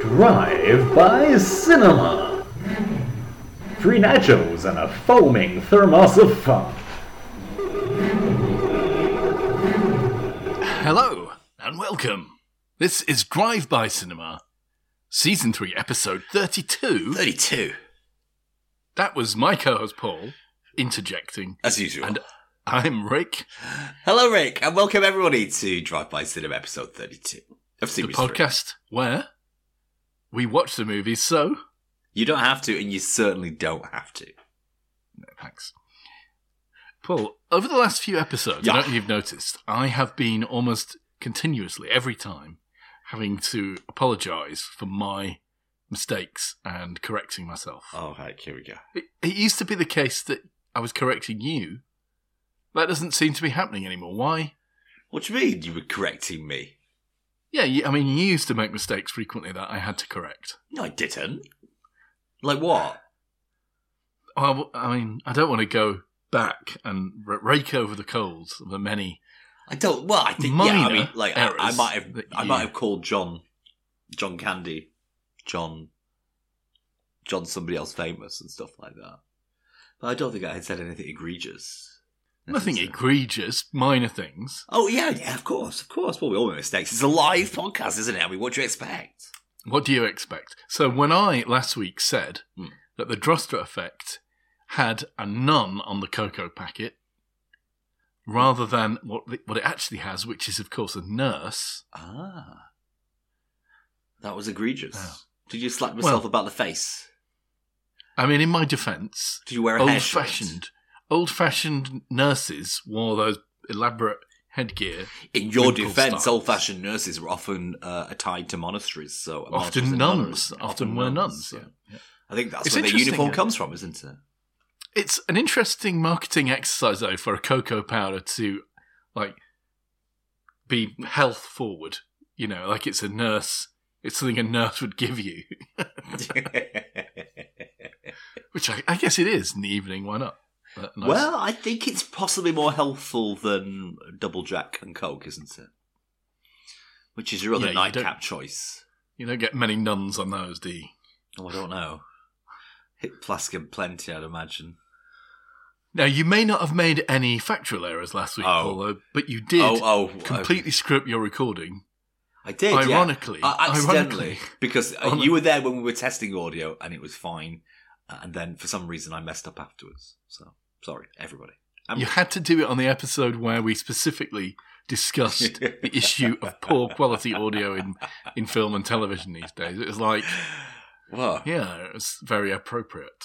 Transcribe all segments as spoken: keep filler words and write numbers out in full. Drive-By Cinema. Free nachos and a foaming thermos of fun. Hello, and welcome. This is Drive-By Cinema, Season three, Episode thirty-two. thirty-two. That was my co-host, Paul, interjecting. As usual. And I'm Rick. Hello, Rick, and welcome everybody to Drive-By Cinema, Episode thirty-two. Of series the podcast three. Where we watch the movies, so... You don't have to, and you certainly don't have to. No, thanks. Paul, over the last few episodes, yeah. I don't know if you've noticed, I have been almost continuously, every time, having to apologise for my mistakes and correcting myself. Oh, heck, here we go. It, it used to be the case that I was correcting you. That doesn't seem to be happening anymore. Why? What do you mean you were correcting me? Yeah, I mean, you used to make mistakes frequently that I had to correct. No, I didn't. Like what? Well, I mean, I don't want to go back and rake over the coals of the many. I don't. Well, I think minor yeah. I mean, like I, I might have, I might have called John, John Candy, John, John somebody else famous and stuff like that. But I don't think I had said anything egregious. Nothing egregious, minor things. Oh, yeah, yeah, of course, of course. Well, we all make mistakes. It's a live podcast, isn't it? I mean, what do you expect? What do you expect? So when I, last week, said mm. that the Drostra effect had a nun on the cocoa packet, rather than what what it actually has, which is, of course, a nurse. Ah. That was egregious. Oh. Did you slap yourself well, about the face? I mean, in my defence... Did you wear a old hair fashioned? Old-fashioned nurses wore those elaborate headgear. In your defence, styles. Old-fashioned nurses were often uh, tied to monasteries, so often nuns, often were nuns. So. Yeah. Yeah. I think that's it's where their uniform comes from, isn't it? It's an interesting marketing exercise, though, for a cocoa powder to, like, be health forward. You know, like it's a nurse. It's something a nurse would give you, which I, I guess it is in the evening. Why not? Nice. Well, I think it's possibly more healthful than Double Jack and Coke, isn't it? Which is your other yeah, nightcap choice. You don't get many nuns on those, do you? Oh, I don't know. Hit Flask and Plenty, I'd imagine. Now, you may not have made any factual errors last week, oh. Paulo, but you did oh, oh, completely I... script your recording. I did, Ironically. Yeah. Uh, accidentally. Ironically. Because uh, you were there when we were testing audio, and it was fine. Uh, and then, for some reason, I messed up afterwards, so... Sorry, everybody. I'm you had to do it on the episode where we specifically discussed the issue of poor quality audio in, in film and television these days. It was like, well, yeah, it was very appropriate.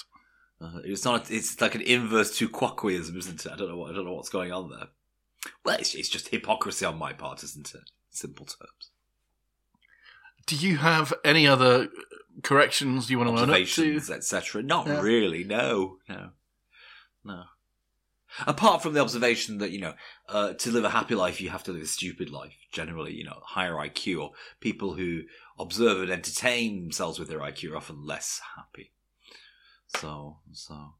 Uh, it's not. It's like an inverse to quaquism, isn't it? I don't know. What, I don't know what's going on there. Well, it's, it's just hypocrisy on my part, isn't it? Simple terms. Do you have any other corrections you want to own up to? Observations, et cetera. Not yeah. really. No, no. No. Apart from the observation that, you know, uh, to live a happy life, you have to live a stupid life. Generally, you know, higher I Q or people who observe and entertain themselves with their I Q are often less happy. So, so,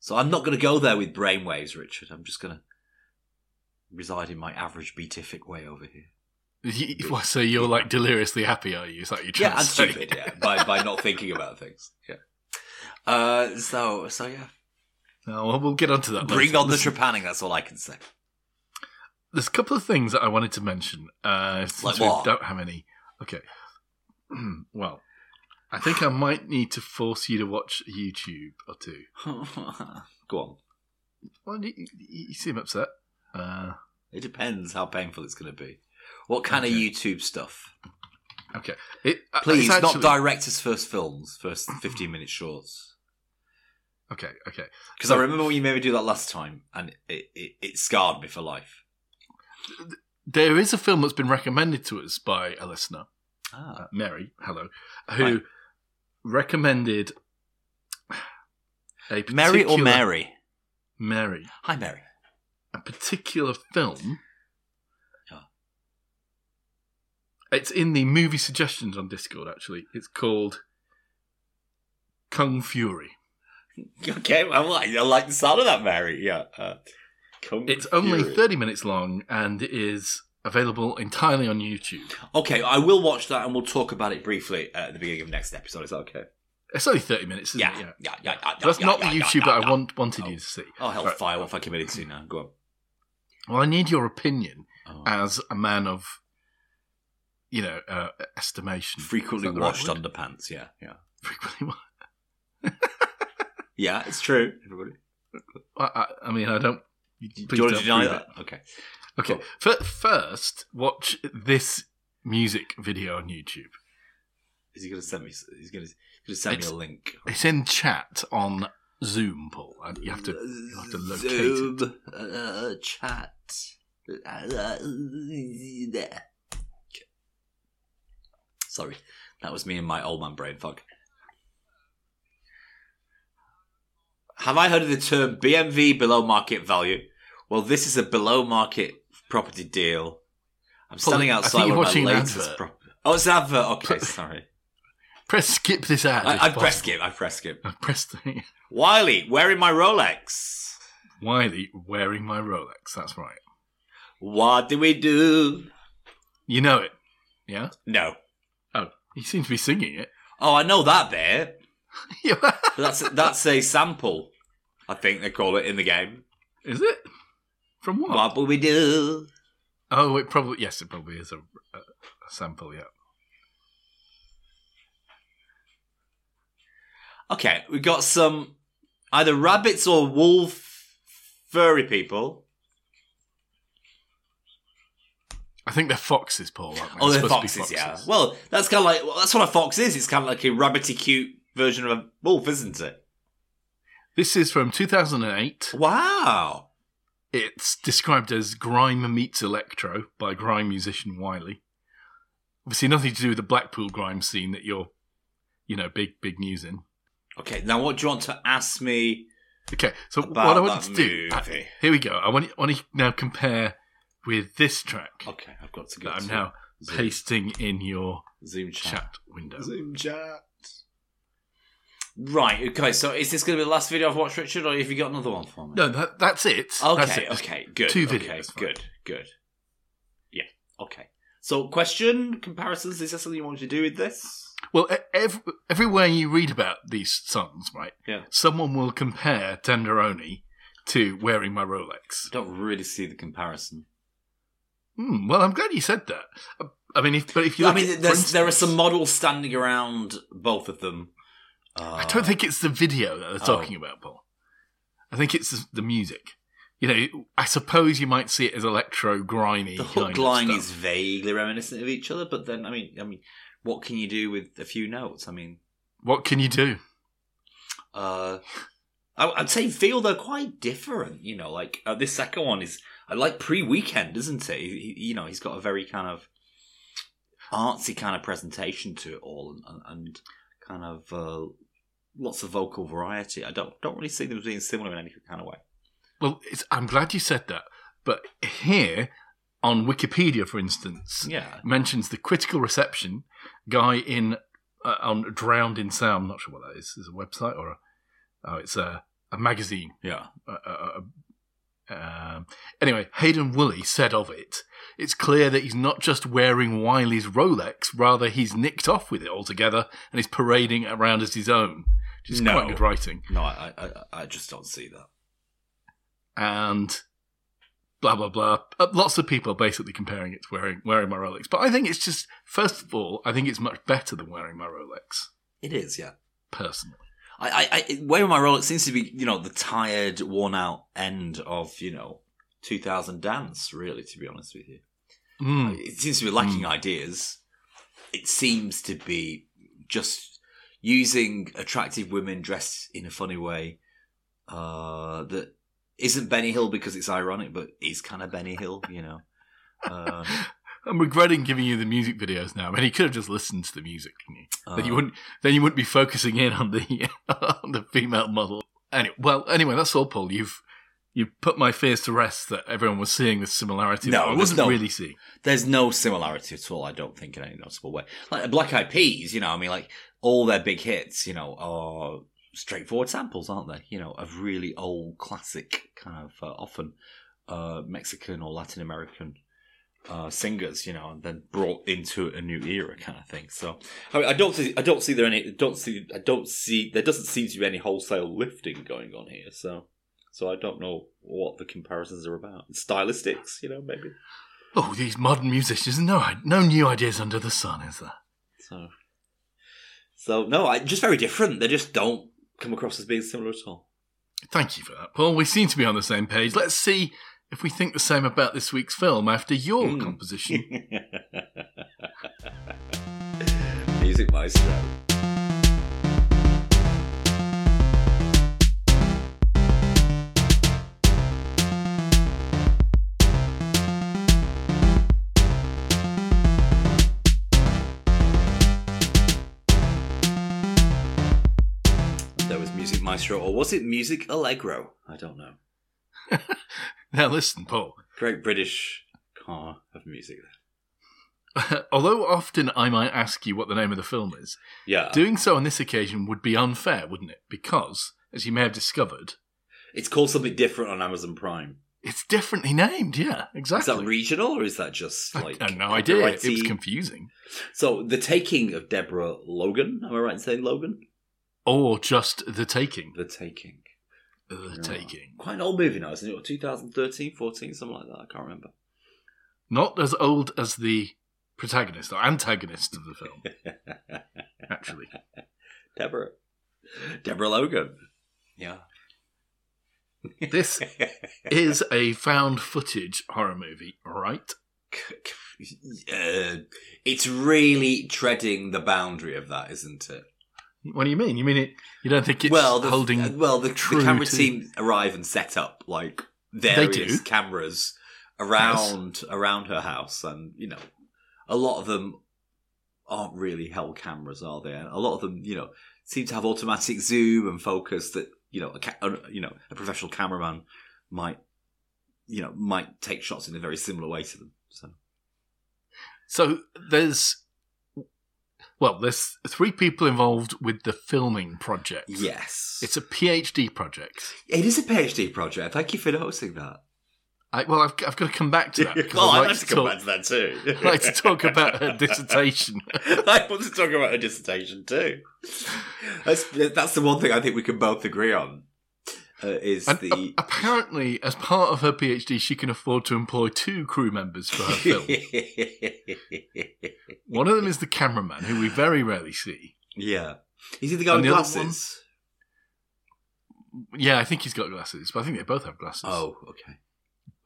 so I'm not going to go there with brainwaves, Richard. I'm just going to reside in my average beatific way over here. You, well, so you're like deliriously happy, are you? Is that what you're trying yeah, to say? Yeah, I'm stupid, yeah, by, by not thinking about things. Yeah. Uh, so, so yeah. No, well, we'll get onto that. Bring later. On the trepanning, that's all I can say. There's a couple of things that I wanted to mention. Uh, since like what? We don't have any. Okay. Well, I think I might need to force you to watch YouTube or two. Go on. Well, you, you seem upset. Uh, it depends how painful it's going to be. What kind okay. of YouTube stuff? Okay. It, Please, actually... not director's first films, first fifteen-minute shorts. Okay, okay. Because so, I remember when you made me do that last time, and it, it, it scarred me for life. There is a film that's been recommended to us by a listener, ah. uh, Mary, hello, who Hi. recommended a particular... Mary or Mary? Mary. Hi, Mary. A particular film. Oh. It's in the movie suggestions on Discord, actually. It's called Kung Fury. Okay, I like, I like the sound of that, Mary. Yeah, uh, Kung It's Fury. Only thirty minutes long and is available entirely on YouTube. Okay, I will watch that and we'll talk about it briefly at the beginning of next episode. Is that okay? It's only thirty minutes, isn't yeah, it? Yeah, yeah, yeah. yeah, yeah that's yeah, not yeah, the YouTube yeah, yeah, that I want, wanted oh, you to see. Oh, hellfire, right. What have I committed to now? Go on. Well, I need your opinion oh. as a man of, you know, uh, estimation. Frequently washed underpants, yeah. yeah. Frequently washed. Yeah, it's true, everybody. I, I, I mean, I don't... Do you want to deny that? It. Okay. Okay. Cool. First, watch this music video on YouTube. Is he going to send me? He's going to send me a link. It's in chat on Zoom, Paul. And you have to, you have to locate Zoom, it. Uh, chat. There. Okay. Sorry, that was me and my old man brain fog. Have I heard of the term B M V, below market value? Well, this is a below market property deal. I'm standing outside one of my latest property. Oh, it's an advert. Okay, Pre- sorry. Press skip this ad. I, I press skip. I press skip. I pressed the... Wiley, wearing my Rolex. Wiley, wearing my Rolex. That's right. What do we do? You know it. Yeah? No. Oh, you seem to be singing it. Oh, I know that there. that's that's a sample, I think they call it in the game. Is it from what? What will we do? Oh, it probably yes, it probably is a, a sample. Yeah. Okay, we got some either rabbits or wolf furry people. I think they're foxes, Paul. Aren't they? Oh, they're foxes, foxes. Yeah. Well, that's kind of like well, that's what a fox is. It's kind of like a rabbity cute version of a wolf, isn't it? This is from two thousand eight. Wow. It's described as grime meets electro by grime musician Wiley. Obviously nothing to do with the Blackpool grime scene that you're, you know, big, big news in. Okay, now what do you want to ask me Okay, so about what I want to do... I, here we go. I want, I want to now compare with this track. Okay, I've got to go that to I'm now Zoom. pasting in your Zoom chat, chat window. Zoom chat. Right, okay, so is this going to be the last video I've watched, Richard, or have you got another one for me? No, that, that's it. Okay, that's it. okay, good. Two videos. Okay, good, good. Yeah, okay. So, question, comparisons, is there something you wanted to do with this? Well, every, everywhere you read about these songs, right, yeah. someone will compare Tenderoni to Wearing My Rolex. I don't really see the comparison. Hmm, well, I'm glad you said that. I mean, if, but if you look I mean, at, instance, there are some models standing around both of them. I don't think it's the video that they're talking oh. about, Paul. I think it's the music. You know, I suppose you might see it as electro grindy. The hook line is vaguely reminiscent of each other, but then, I mean, I mean, what can you do with a few notes? I mean, what can you do? Uh, I, I'd say feel they're quite different. You know, like uh, this second one is I like pre-weekend, isn't it? He, you know, he's got a very kind of artsy kind of presentation to it all, and, and kind of. Uh, Lots of vocal variety. I don't don't really see them being similar in any kind of way. Well, it's, I'm glad you said that. But here on Wikipedia, for instance, yeah. mentions the critical reception guy in uh, on Drowned in Sound. I'm not sure what that is. Is it a website or a? Oh, it's a a magazine. Yeah. Uh, uh, um, anyway, Hayden Woolley said of it, it's clear that he's not just wearing Wiley's Rolex, rather he's nicked off with it altogether and is parading it around as his own. It's no. quite good writing. No, I, I I just don't see that. And blah, blah, blah. Lots of people are basically comparing it to wearing, wearing my Rolex. But I think it's just, first of all, I think it's much better than Wearing My Rolex. It is, yeah. Personally. I, I, I Wearing My Rolex seems to be, you know, the tired, worn-out end of, you know, two thousand dance, really, to be honest with you. Mm. It seems to be lacking mm. ideas. It seems to be just... using attractive women dressed in a funny way uh, that isn't Benny Hill because it's ironic, but is kind of Benny Hill, you know. Uh, I'm regretting giving you the music videos now. I mean, you could have just listened to the music, couldn't you? Uh, then you wouldn't. Then you wouldn't be focusing in on the on the female model. Anyway, well, anyway, that's all, Paul. You've you've put my fears to rest that everyone was seeing the similarity. No, that I wasn't no, really seeing. There's no similarity at all. I don't think in any noticeable way. Like Black Eyed Peas, you know. I mean, like. All their big hits, you know, are straightforward samples, aren't they? You know, of really old, classic, kind of uh, often uh, Mexican or Latin American uh, singers, you know, and then brought into a new era kind of thing. So I, mean, I don't see, I don't see there any, don't see, I don't see there doesn't seem to be any wholesale lifting going on here. So, so I don't know what the comparisons are about. Stylistics, you know, maybe. Oh, these modern musicians! No, no new ideas under the sun, is there? So, so no, I, just very different. They just don't come across as being similar at all. Thank you for that, Paul. We seem to be on the same page. Let's see if we think the same about this week's film after your mm. composition. Music Maestro. Music Maestro, or was it Music Allegro? I don't know. Now listen, Paul. Great British car of music. Uh, although often I might ask you what the name of the film is, yeah, doing so on this occasion would be unfair, wouldn't it? Because, as you may have discovered... It's called something different on Amazon Prime. It's differently named, yeah, exactly. Is that regional, or is that just like... I have no idea, it was confusing. So, The Taking of Deborah Logan, am I right in saying Logan? Or just The Taking. The Taking. The yeah. Taking. Quite an old movie now, isn't it? twenty thirteen, fourteen, something like that. I can't remember. Not as old as the protagonist or antagonist of the film, actually. Deborah. Deborah Logan. Yeah. This is a found footage horror movie, right? Uh, it's really treading the boundary of that, isn't it? What do you mean? You mean it? You don't think it's well, the, holding? Uh, well, the, true the camera to... team arrive and set up like various cameras around yes. around her house, and you know, a lot of them aren't really held cameras, are they? And a lot of them, you know, seem to have automatic zoom and focus that you know, a ca- you know, a professional cameraman might, you know, might take shots in a very similar way to them. So, so there's. Well, there's three people involved with the filming project. Yes. It's a PhD project. It is a PhD project. Thank you for noticing that. I, well, I've, I've got to come back to that. Oh, I'd like, like to, to come talk, back to that too. I'd like to talk about her dissertation. I want to talk about her dissertation too. That's, that's the one thing I think we can both agree on. Uh, is and the a- apparently, as part of her PhD, she can afford to employ two crew members for her film. One of them is the cameraman, who we very rarely see. Yeah. Is he the guy and with the glasses? One... Yeah, I think he's got glasses, but I think they both have glasses. Oh, okay.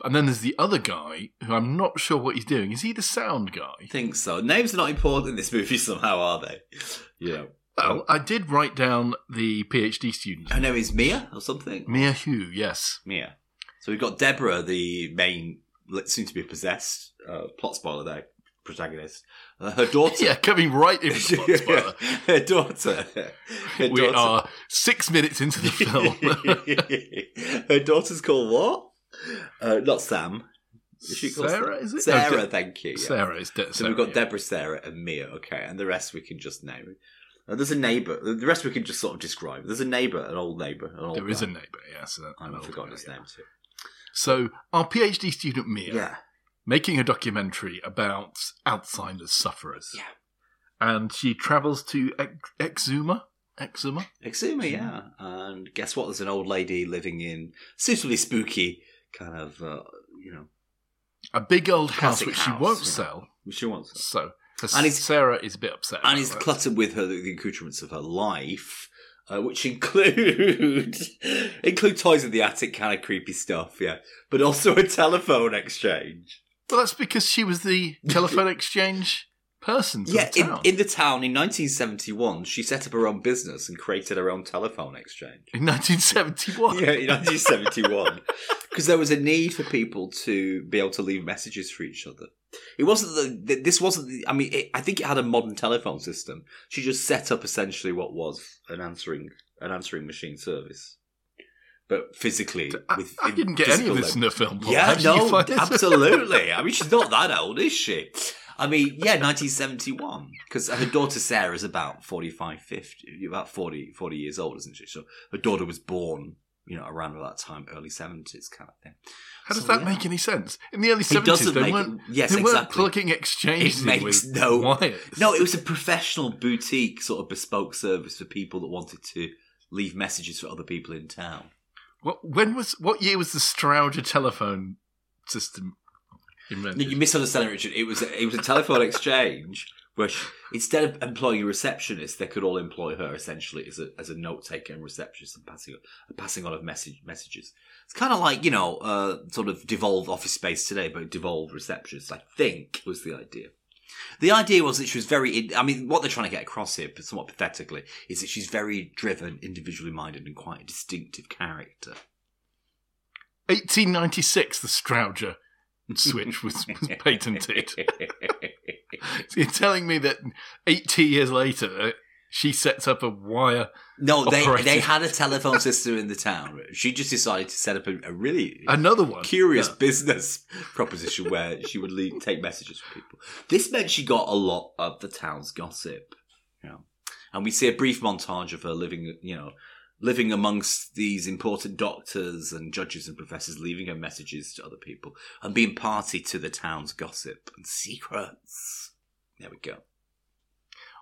And then there's the other guy, who I'm not sure what he's doing. Is he the sound guy? I think so. Names are not important in this movie somehow, are they? Yeah. Well, I did write down the PhD student. Her name is Mia or something? Mia Hu, yes. Mia. So we've got Deborah, the main, soon-to-be possessed, uh, plot spoiler there, protagonist. Uh, her daughter. Yeah, coming right in the plot spoiler. Her daughter. Her we daughter. Are six minutes into the film. Her daughter's called what? Uh, not Sam. Is she called Sarah, Sarah, is it? Sarah, oh, De- thank you. Yeah. Sarah is de- So Sarah, we've got yeah. Deborah, Sarah, and Mia, okay. And the rest we can just name. Uh, there's a neighbour. The rest we can just sort of describe. There's a neighbour, an old neighbour. There guy. Is a neighbour, yes. Yeah, so I've forgotten his yeah. name too. So our PhD student Mia, yeah. making a documentary about Alzheimer's sufferers. Yeah. And she travels to Ex- Exuma. Exuma? Exuma, yeah. And guess what? There's an old lady living in suitably spooky kind of, uh, you know. A big old house which house, she won't yeah. sell. Which she won't sell. So. And Sarah is a bit upset. And he's cluttered with her the accoutrements of her life, uh, which include include toys in the attic, kind of creepy stuff, yeah. But also a telephone exchange. Well, that's because she was the telephone exchange person. Yeah, the town. In, in the town in nineteen seventy-one, she set up her own business and created her own telephone exchange. In nineteen seventy-one? Yeah, in nineteen seventy-one. Because there was a need for people to be able to leave messages for each other. It wasn't the, this wasn't, the, I mean, it, I think it had a modern telephone system. She just set up essentially what was an answering, an answering machine service. But physically. I, with, I didn't get any of this level. In the film. Paul. Yeah, no, absolutely. I mean, she's not that old, is she? I mean, yeah, nineteen seventy-one. Because her daughter Sarah is about forty-five, fifty, about forty, forty years old, isn't she? So her daughter was born, you know, around that time, early seventies kind of thing. How so, does that yeah. make any sense? In the early seventies, they weren't, it, yes, they exactly. weren't plugging exchanges with no, wires. No, it was a professional boutique sort of bespoke service for people that wanted to leave messages for other people in town. What, when was, what year was the Strouder telephone system invented? No, you misunderstand, Richard. It was, it was a telephone exchange where she, instead of employing a receptionist, they could all employ her essentially as a as a note taker and receptionist and passing on, passing on of message messages. It's kind of like, you know, uh, sort of devolved office space today, but devolved receptionists, I think, was the idea. The idea was that she was very, in, I mean, what they're trying to get across here, but somewhat pathetically, is that she's very driven, individually minded, and quite a distinctive character. eighteen ninety-six, the Strouger switch was, was patented. So you're telling me that eighty years later, she sets up a wire. No, they operated... they had a telephone system in the town. She just decided to set up a, a really another one curious yeah. business proposition where she would leave, take messages from people. This meant she got a lot of the town's gossip. You know? And we see a brief montage of her living, you know, living amongst these important doctors and judges and professors, leaving her messages to other people and being party to the town's gossip and secrets. There we go.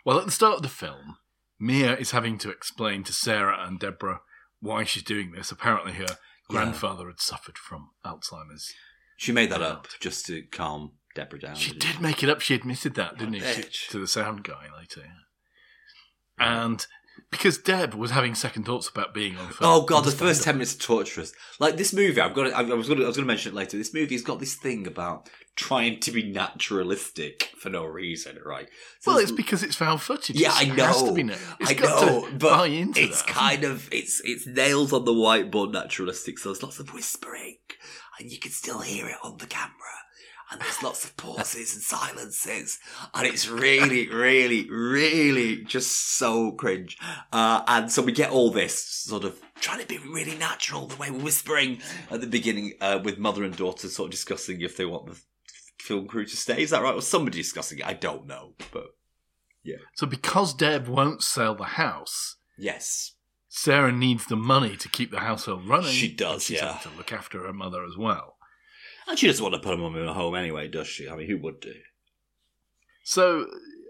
Well, at the start of the film, Mia is having to explain to Sarah and Deborah why she's doing this. Apparently her yeah. grandfather had suffered from Alzheimer's. She made that up just to calm Deborah down. She did make it up. She admitted that, didn't oh, she? To the sound guy later. Yeah. And... because Deb was having second thoughts about being on film. Oh god, the first ten minutes are torturous. Like this movie, I've got. To, I was going. To, I was going to mention it later. This movie's got this thing about trying to be naturalistic for no reason, right? So well, it's because it's found footage. Yeah, I know. It has to be natural. It's I got know, to but buy into it's that, kind it? Of it's it's nails on the whiteboard naturalistic. So there's lots of whispering, and you can still hear it on the camera. And there's lots of pauses and silences. And it's really, really, really just so cringe. Uh, and so we get all this sort of trying to be really natural, the way we're whispering at the beginning uh, with mother and daughter sort of discussing if they want the film crew to stay. Is that right? Or somebody discussing it. I don't know. But yeah. So because Deb won't sell the house. Yes. Sarah needs the money to keep the household running. She does, she's yeah. She's able to look after her mother as well. And she doesn't want to put her mum in a home anyway, does she? I mean, who would do? So,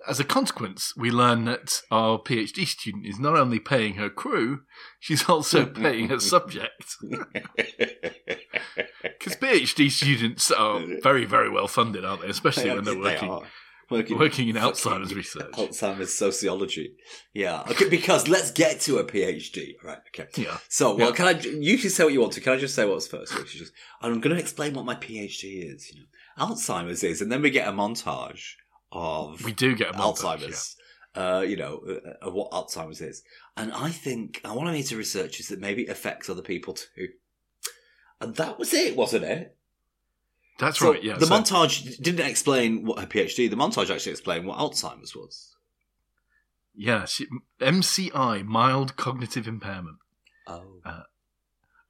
as a consequence, we learn that our PhD student is not only paying her crew, she's also paying her subject. Because PhD students are very, very well funded, aren't they? Especially they when they're working, they working, working in Alzheimer's research. Alzheimer's sociology. Yeah. Okay, because let's get to a PhD. Right, okay. Yeah. So, well, yeah. can I... You can say what you want to. Can I just say what's first? Which is just... I'm going to explain what my PhD is. You know, Alzheimer's is, and then we get a montage of we do get a montage, Alzheimer's. Yeah. Uh, you know, uh, of what Alzheimer's is, and I think I want to meet to research is that maybe it affects other people too, and that was it, wasn't it? That's so right. Yeah. The so... montage didn't explain what her PhD. The montage actually explained what Alzheimer's was. Yeah, she, M C I, mild cognitive impairment. Oh. Uh,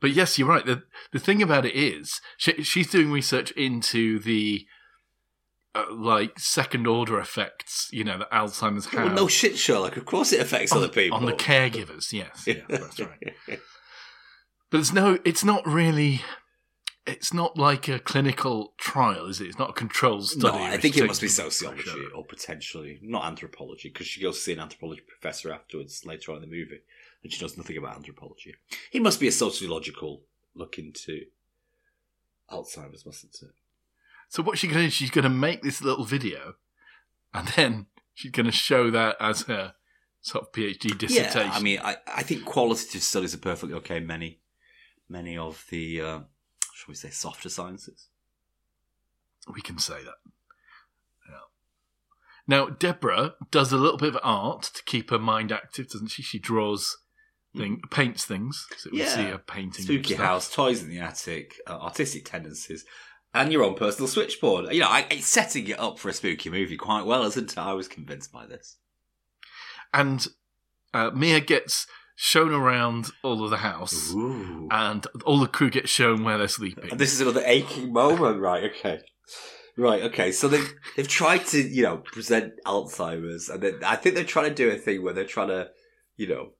But yes, you're right. The the thing about it is, she, she's doing research into the uh, like second order effects, you know, that Alzheimer's has. Well, no shit, Sherlock. Of course, it affects on, other people. On the caregivers, yes, yeah, that's right. But there's no. It's not really. It's not like a clinical trial, is it? It's not a controlled study. No, I think it must be sociology pressure. Or potentially not anthropology, because she goes to see an anthropology professor afterwards later on in the movie. And she knows nothing about anthropology. It must be a sociological look into Alzheimer's, mustn't it? So what she's going to do is she's going to make this little video and then she's going to show that as her sort of PhD dissertation. Yeah, I mean, I, I think qualitative studies are perfectly okay. Many, many of the, uh, shall we say, softer sciences? We can say that. Yeah. Now, Deborah does a little bit of art to keep her mind active, doesn't she? She draws... Thing, paints things, so yeah. We see her painting. Spooky house, toys in the attic, uh, artistic tendencies, and your own personal switchboard. You know, I, it's setting it up for a spooky movie quite well, isn't it? I was convinced by this. And uh, Mia gets shown around all of the house, ooh. And all the crew get shown where they're sleeping. And this is another aching moment, right? Okay. Right, okay, so they've, they've tried to, you know, present Alzheimer's, and then I think they're trying to do a thing where they're trying to, you know...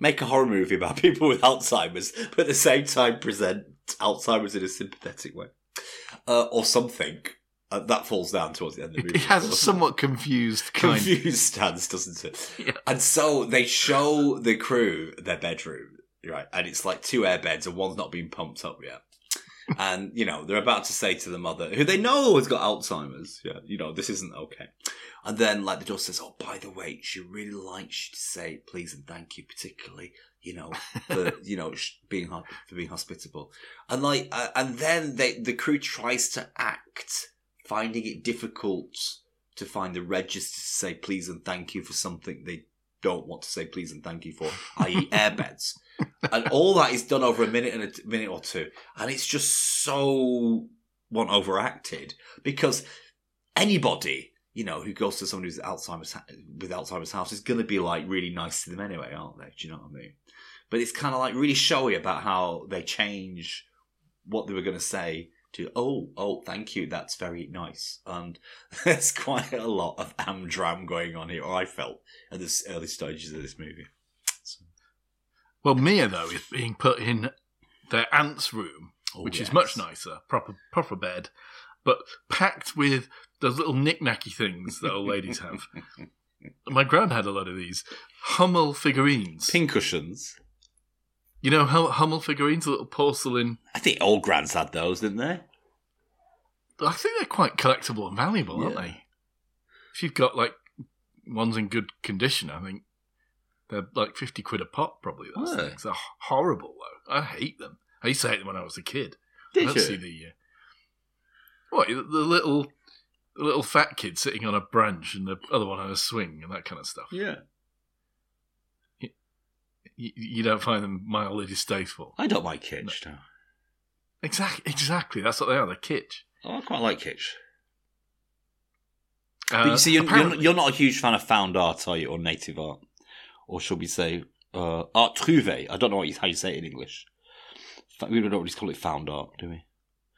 make a horror movie about people with Alzheimer's, but at the same time present Alzheimer's in a sympathetic way. Uh, or something. Uh, that falls down towards the end of the movie. It has a somewhat confused kind. Confused stance, doesn't it? Yeah. And so they show the crew their bedroom, right? And it's like two airbeds and one's not been pumped up yet. And, you know, they're about to say to the mother, who they know has got Alzheimer's, yeah, you know, this isn't okay. And then, like, the daughter says, oh, by the way, she really likes you to say please and thank you, particularly, you know, for, you know, being, for being hospitable. And, like, uh, and then they, the crew tries to act, finding it difficult to find the register to say please and thank you for something they don't want to say please and thank you for, that is airbeds. And all that is done over a minute and a minute or two. And it's just so one overacted, because anybody, you know, who goes to someone who's Alzheimer's with Alzheimer's house is going to be like really nice to them anyway, aren't they? Do you know what I mean? But it's kind of like really showy about how they change what they were going to say to, oh, oh, thank you, that's very nice. And there's quite a lot of am-dram going on here, or I felt, at the early stages of this movie. Well, Mia, though, is being put in their aunt's room, oh, which yes. is much nicer, proper proper bed, but packed with those little knick-knacky things that old ladies have. My gran had a lot of these. Hummel figurines. Pincushions. You know, Hummel figurines, little porcelain. I think old grans had those, didn't they? I think they're quite collectible and valuable, yeah. aren't they? If you've got, like, ones in good condition, I think. They're like fifty quid a pop, probably. Those really? things. They're horrible, though. I hate them. I used to hate them when I was a kid. Did I don't you? See the, uh, what, the little the little fat kid sitting on a branch and the other one on a swing and that kind of stuff. Yeah. You, you don't find them mildly distasteful. I don't like kitsch, no. no. Exactly, exactly. That's what they are. They're kitsch. Oh, I quite like kitsch. Uh, but you see, you're, you're, you're not a huge fan of found art, are you, or native art? Or should we say uh, art trouvé? I don't know what you, how you say it in English. We don't always call it found art, do we?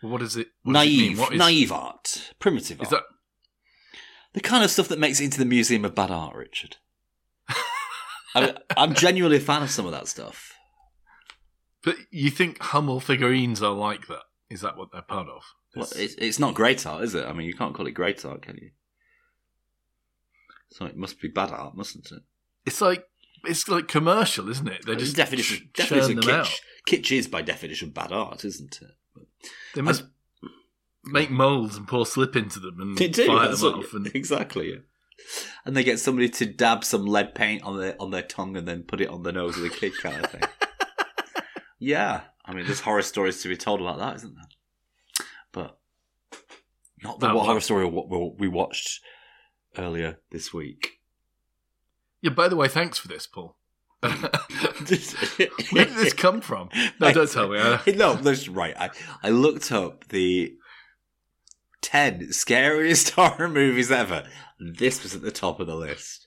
What is it? What naive, does it mean? What is... naive art, primitive art. Is that... the kind of stuff that makes it into the Museum of Bad Art, Richard? I mean, I'm genuinely a fan of some of that stuff. But you think Hummel figurines are like that? Is that what they're part of? Well, it's, it's not great art, is it? I mean, you can't call it great art, can you? So it must be bad art, mustn't it? It's like. It's like commercial, isn't it? They're just definition, definition them kitsch. Out. Kitsch is by definition bad art, isn't it? But they must and, make moulds and pour slip into them and do, fire them what, off. And... Exactly. Yeah. And they get somebody to dab some lead paint on their on their tongue and then put it on the nose of the kid, kind of thing. Yeah, I mean, there's horror stories to be told about that, isn't there? But not the that horror story we watched earlier this week. Yeah, by the way, thanks for this, Paul. Where did this come from? No, don't tell me. No, that's right. I, I looked up the ten scariest horror movies ever. This was at the top of the list.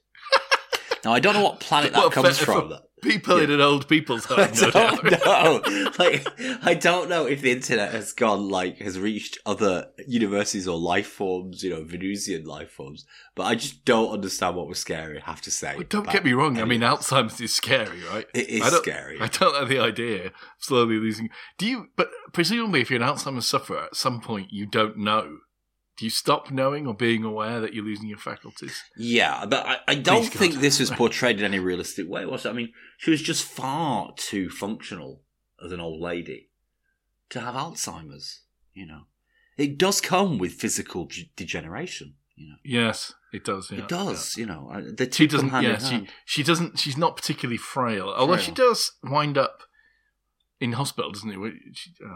Now, I don't know what planet that what comes from. People yeah. in an old people's home. I don't know. Like, I don't know if the internet has gone, like, has reached other universes or life forms, you know, Venusian life forms. But I just don't understand what was scary, I have to say. Well, don't get me wrong. Anything. I mean, Alzheimer's is scary, right? It is I scary. I don't have the idea of slowly losing. Do you, but presumably, if you're an Alzheimer's sufferer, at some point you don't know. Do you stop knowing or being aware that you're losing your faculties? Yeah, but I, I don't Please think God. this was portrayed in any realistic way, was it? I mean, she was just far too functional as an old lady to have Alzheimer's, you know. It does come with physical g- degeneration, you know. Yes, it does. Yeah. It does, yeah. you know. She doesn't, yeah, she, she doesn't, she's not particularly frail, frail, although she does wind up in hospital, doesn't it?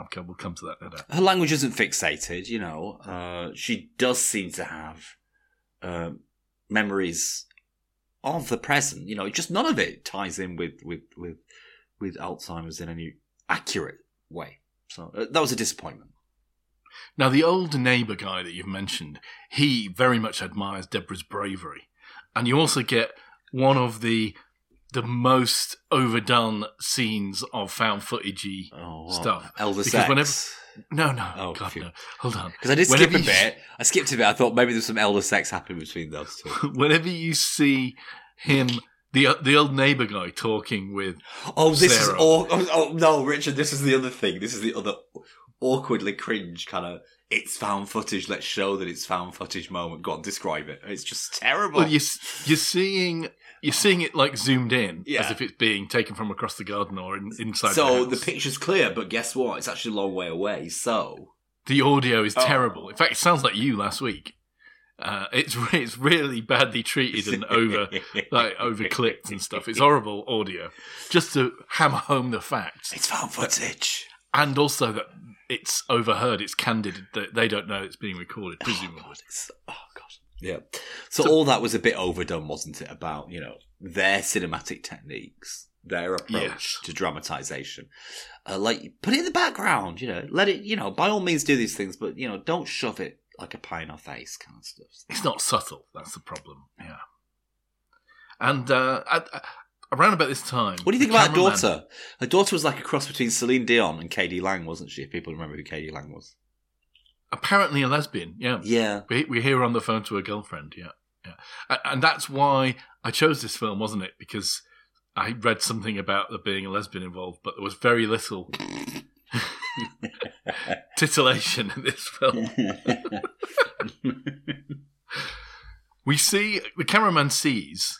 Okay, we'll come to that later. Her language isn't fixated, you know. Uh, she does seem to have uh, memories of the present, you know. Just none of it ties in with with, with, with Alzheimer's in any accurate way. So uh, that was a disappointment. Now, the old neighbour guy that you've mentioned, he very much admires Deborah's bravery. And you also get one of the... the most overdone scenes of found footagey oh, wow. stuff. Elder sex. Whenever... No, no, oh, God, no. Hold on. Because I did skip whenever a bit. You... I skipped a bit. I thought maybe there's some elder sex happening between those two. Whenever you see him The the old neighbour guy talking with Oh, this Sarah. is... Aw- oh, oh, no, Richard, this is the other thing. This is the other awkwardly cringe kind of, it's found footage, let's show that it's found footage moment. Go on, describe it. It's just terrible. Well, you're, you're seeing... You're seeing it, like, zoomed in, yeah. as if it's being taken from across the garden or in, inside so the house. So the picture's clear, but guess what? It's actually a long way away, so... The audio is oh. terrible. In fact, it sounds like you last week. Uh, it's it's really badly treated and over like over-clipped and stuff. It's horrible audio. Just to hammer home the facts. It's found footage. That, and also that it's overheard, it's candid, that they don't know it's being recorded, presumably. Oh, God, it's, oh, God. Yeah. So, so all that was a bit overdone, wasn't it? About, you know, their cinematic techniques, their approach yes. to dramatization. Uh, like, put it in the background, you know. Let it, you know, by all means do these things, but, you know, don't shove it like a pie in our face kind of stuff. It's not subtle. That's the problem. Yeah. And uh, at, at, around about this time... What do you think about her daughter? Her daughter was like a cross between Celine Dion and K D Lang, wasn't she? If people remember who K D Lang was. Apparently a lesbian, yeah. Yeah. We, we hear her on the phone to her girlfriend, yeah. yeah. And, and that's why I chose this film, wasn't it? Because I read something about there being a lesbian involved, but there was very little titillation in this film. We see, the cameraman sees,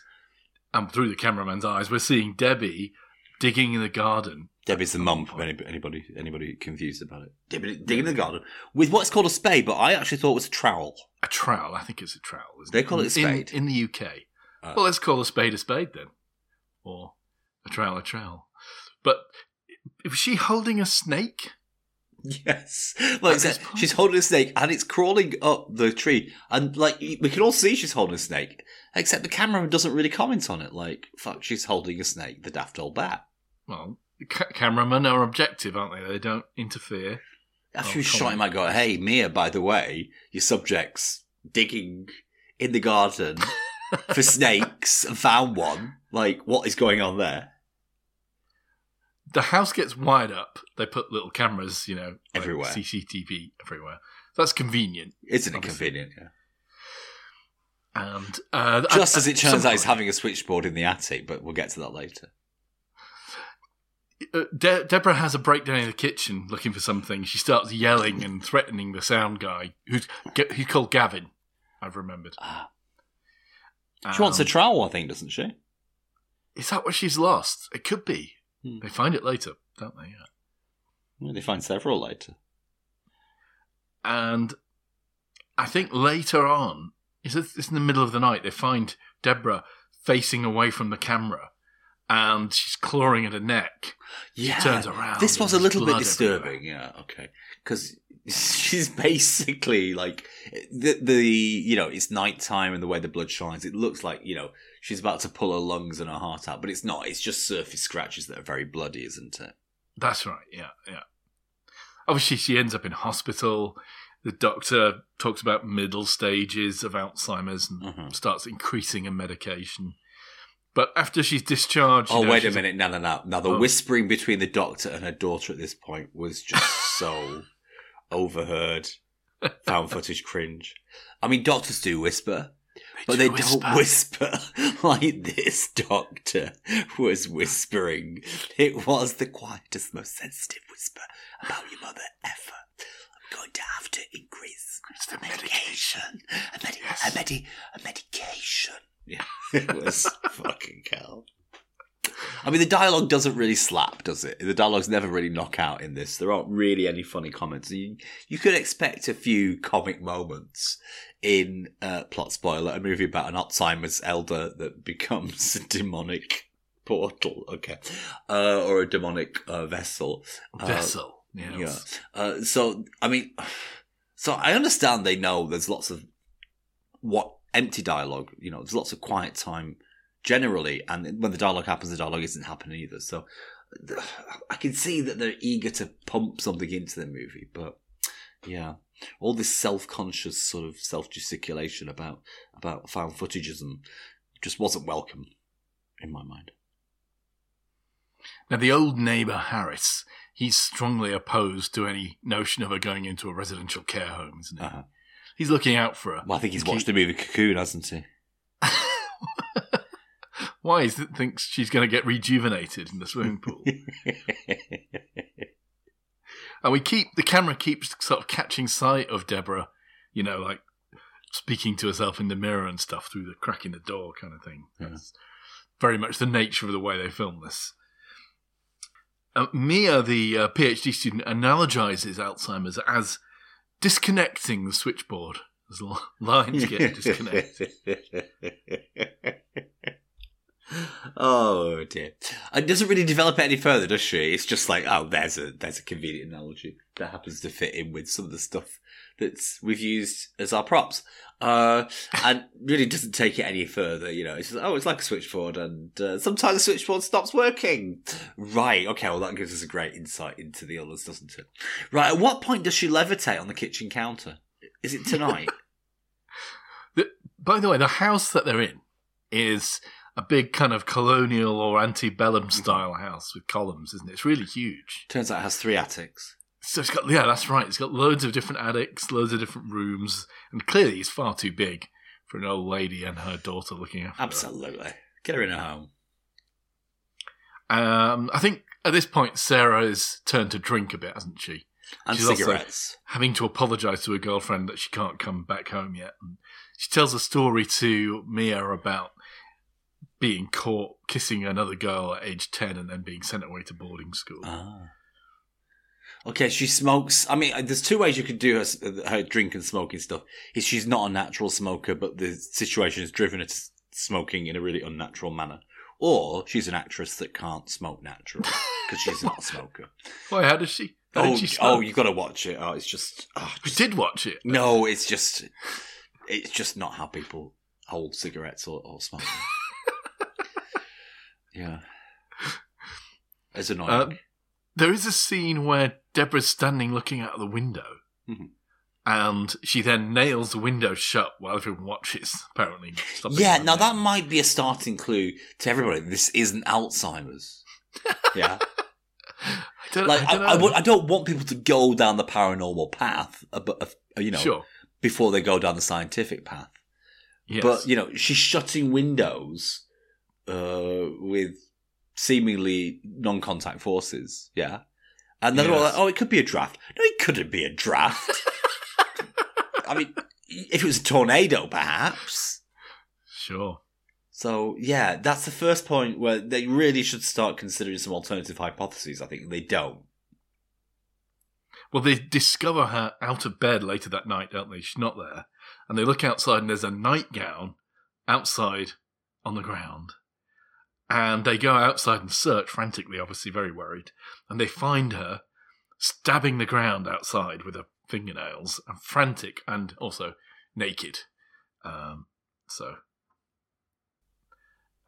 and through the cameraman's eyes, we're seeing Debbie digging in the garden. Debbie's the mum for anybody anybody confused about it. Debbie digging in the garden with what's called a spade, but I actually thought it was a trowel. A trowel, I think it's a trowel. Isn't they call it, it a spade in, in the U K. Uh, well, let's call a spade a spade then, or a trowel a trowel. But was she holding a snake? Yes, like said, she's holding a snake and it's crawling up the tree, and like we can all see she's holding a snake, except the cameraman doesn't really comment on it. Like, fuck, she's holding a snake, the daft old bat. Well. Cameramen are objective, aren't they? They don't interfere. After you shot him, I go, hey, Mia, by the way, your subject's digging in the garden for snakes and found one. Like, what is going on there? The house gets wired up. They put little cameras, you know, like everywhere. C C T V everywhere. That's convenient. Isn't it convenient? Yeah. And uh, just I, as it turns out, he's having a switchboard in the attic, but we'll get to that later. De- Deborah has a breakdown in the kitchen looking for something. She starts yelling and threatening the sound guy, who's, who's called Gavin, I've remembered. Uh, she um, wants a trowel, I think, doesn't she? Is that what she's lost? It could be. Hmm. They find it later, don't they? Yeah. Well, they find several later. And I think later on, it's in the middle of the night, they find Deborah facing away from the camera. And she's clawing at her neck. Yeah, she turns around. This was a little bit disturbing. Everywhere. Yeah, okay, because she's basically like the the you know it's nighttime and the way the blood shines, it looks like you know she's about to pull her lungs and her heart out, but it's not. It's just surface scratches that are very bloody, isn't it? That's right. Yeah, yeah. Obviously, she ends up in hospital. The doctor talks about middle stages of Alzheimer's and mm-hmm. starts increasing her medication. But after she's discharged... Oh, you know, wait a minute. No, no, no. Now, the oh. whispering between the doctor and her daughter at this point was just so overheard. Found footage cringe. I mean, doctors do whisper, they but do they whisper. don't whisper like this doctor was whispering. It was the quietest, most sensitive whisper about your mother ever. I'm going to have to increase the medication. A, medi- yes. a, medi- a medication. Yeah, it was fucking hell. I mean, the dialogue doesn't really slap, does it? The dialogue's never really knock out in this. There aren't really any funny comments. You, you could expect a few comic moments in uh, Plot Spoiler, a movie about an Alzheimer's elder that becomes a demonic portal, okay, uh, or a demonic uh, vessel. Vessel, uh, yes. Yeah. Uh, so, I mean, so I understand they know there's lots of what. Empty dialogue, you know, there's lots of quiet time generally, and when the dialogue happens, the dialogue isn't happening either. So I can see that they're eager to pump something into the movie, but yeah, all this self-conscious sort of self-gesticulation about, about found footageism just wasn't welcome in my mind. Now, the old neighbour, Harris, he's strongly opposed to any notion of her going into a residential care home, isn't he? Uh-huh. He's looking out for her. Well, I think he's watched the movie Cocoon, hasn't he? Wise that thinks she's going to get rejuvenated in the swimming pool. And we keep, the camera keeps sort of catching sight of Deborah, you know, like speaking to herself in the mirror and stuff through the crack in the door kind of thing. Yeah. That's very much the nature of the way they film this. Uh, Mia, the uh, PhD student, analogizes Alzheimer's as disconnecting the switchboard. As lines get disconnected. Oh dear! It doesn't really develop any further, does she? It's just like, oh, there's a there's a convenient analogy that happens to fit in with some of the stuff that's we've used as our props, uh, and really doesn't take it any further. You know, it's just, oh, it's like a switchboard, and uh, sometimes the switchboard stops working. Right? Okay. Well, that gives us a great insight into the others, doesn't it? Right. At what point does she levitate on the kitchen counter? Is it tonight? the, by the way, the house that they're in is a big kind of colonial or antebellum style house with columns, isn't it? It's really huge. Turns out it has three attics. So it's got, yeah, that's right. It's got loads of different attics, loads of different rooms, and clearly it's far too big for an old lady and her daughter looking after Absolutely. her. Absolutely. Get her in her home. Um, I think at this point, Sarah has turned to drink a bit, hasn't she? And she's cigarettes. Also having to apologise to her girlfriend that she can't come back home yet. And she tells a story to Mia about being caught kissing another girl at age ten and then being sent away to boarding school. Ah. Okay, she smokes. I mean, there's two ways you could do her, her drink and smoking stuff. Is she's not a natural smoker, but the situation has driven her to smoking in a really unnatural manner. Or she's an actress that can't smoke naturally because she's not a smoker. Why, how does she... Oh, oh, you've got to watch it. Oh, it's just, oh, just... We did watch it. No, it's just... It's just not how people hold cigarettes or, or smoke. Yeah. It's annoying. Uh, there is a scene where Deborah's standing looking out of the window. Mm-hmm. And she then nails the window shut while everyone watches, apparently. Yeah, now that might be a starting clue to everybody. This isn't Alzheimer's. Yeah. I don't, like, I, don't I, I, I don't want people to go down the paranormal path, but you know, sure. before they go down the scientific path. Yes. But you know, she's shutting windows uh, with seemingly non-contact forces. Yeah, and then yes. they're all like, "Oh, it could be a draft." No, it couldn't be a draft. I mean, if it was a tornado, perhaps. Sure. So, yeah, that's the first point where they really should start considering some alternative hypotheses. I think they don't. Well, they discover her out of bed later that night, don't they? She's not there. And they look outside and there's a nightgown outside on the ground. And they go outside and search frantically, obviously very worried. And they find her stabbing the ground outside with her fingernails and frantic and also naked. Um, so...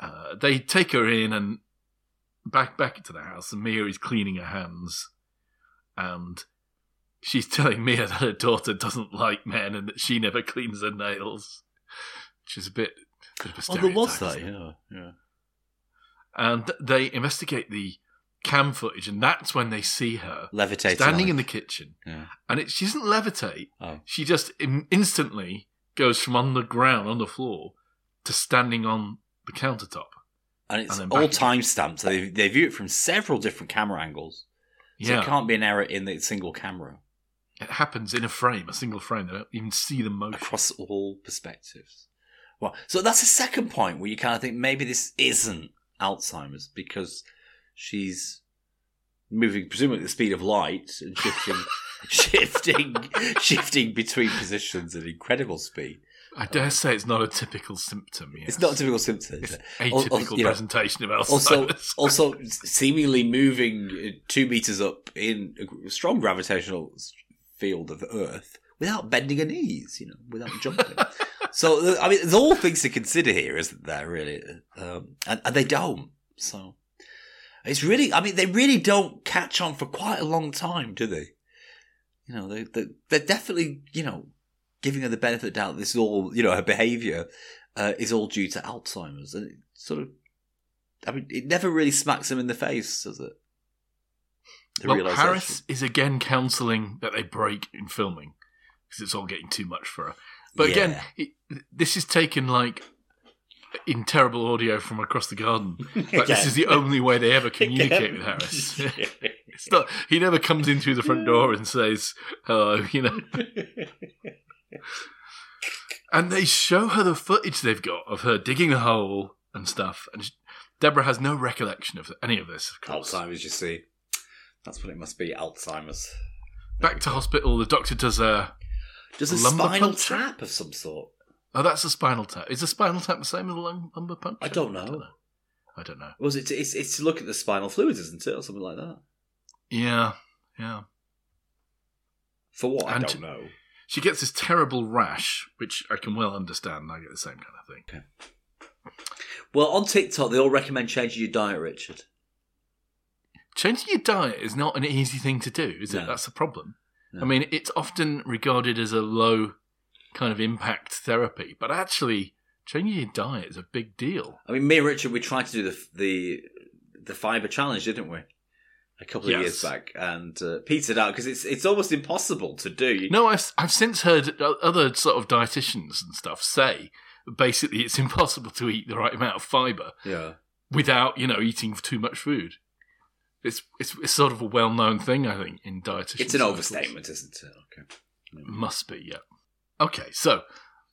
Uh, they take her in and back back into the house, and Mia is cleaning her hands, and she's telling Mia that her daughter doesn't like men and that she never cleans her nails, which is a bit, a bit of a stereotype. Oh, there was that, yeah, yeah. And they investigate the cam footage, and that's when they see her levitating, standing in the kitchen, yeah. and it, she doesn't levitate. Oh. She just in, instantly goes from on the ground on the floor to standing on the countertop, and it's and all time stamped, so they, they view it from several different camera angles, so yeah. it can't be an error in the single camera. It happens in a frame, a single frame. They don't even see the motion across all perspectives. Well, so that's the second point where you kind of think maybe this isn't Alzheimer's, because she's moving presumably at the speed of light and shifting shifting shifting between positions at incredible speed. I dare say it's not a typical symptom. Yes. It's not a typical symptom. It's atypical you know, presentation of Alzheimer's. Also, also, seemingly moving two meters up in a strong gravitational field of Earth without bending her knees, you know, without jumping. So, I mean, there's all things to consider here, isn't there? Really, um, and, and they don't. So, it's really. I mean, they really don't catch on for quite a long time, do they? You know, they they they're definitely, you know, giving her the benefit of the doubt that this is all, you know, her behaviour uh, is all due to Alzheimer's. And it sort of, I mean, it never really smacks him in the face, does it? The well, Harris is again counselling that they break in filming because it's all getting too much for her. But yeah. again, it, this is taken like, in terrible audio from across the garden. Like, yeah. This is the only way they ever communicate yeah. with Harris. It's not, he never comes in through the front door and says, hello, you know. And they show her the footage they've got of her digging the hole and stuff. And she, Deborah has no recollection of any of this, of course. Alzheimer's, you see. That's what it must be, Alzheimer's. Back to hospital, the doctor does a... Does a spinal punch? tap of some sort. Oh, that's a spinal tap. Is a spinal tap the same as a lumbar puncture? I don't know. I don't know. I don't know. Was it? It's, it's to look at the spinal fluids, isn't it, or something like that? Yeah, yeah. For what? And I don't know. She gets this terrible rash, which I can well understand. I get the same kind of thing. Okay. Well, on TikTok, they all recommend changing your diet, Richard. Changing your diet is not an easy thing to do, is no. it? That's the problem. No. I mean, it's often regarded as a low kind of impact therapy, but actually changing your diet is a big deal. I mean, me and Richard, we tried to do the the, the fibre challenge, didn't we? A couple of yes. years back, and uh, petered out because it's it's almost impossible to do. No, I've I've since heard other sort of dietitians and stuff say basically it's impossible to eat the right amount of fibre. Yeah. Without, you know, eating too much food. It's, it's it's sort of a well-known thing, I think, in dietitian. It's an circles. overstatement, isn't it? Okay. It must be, yeah. Okay, so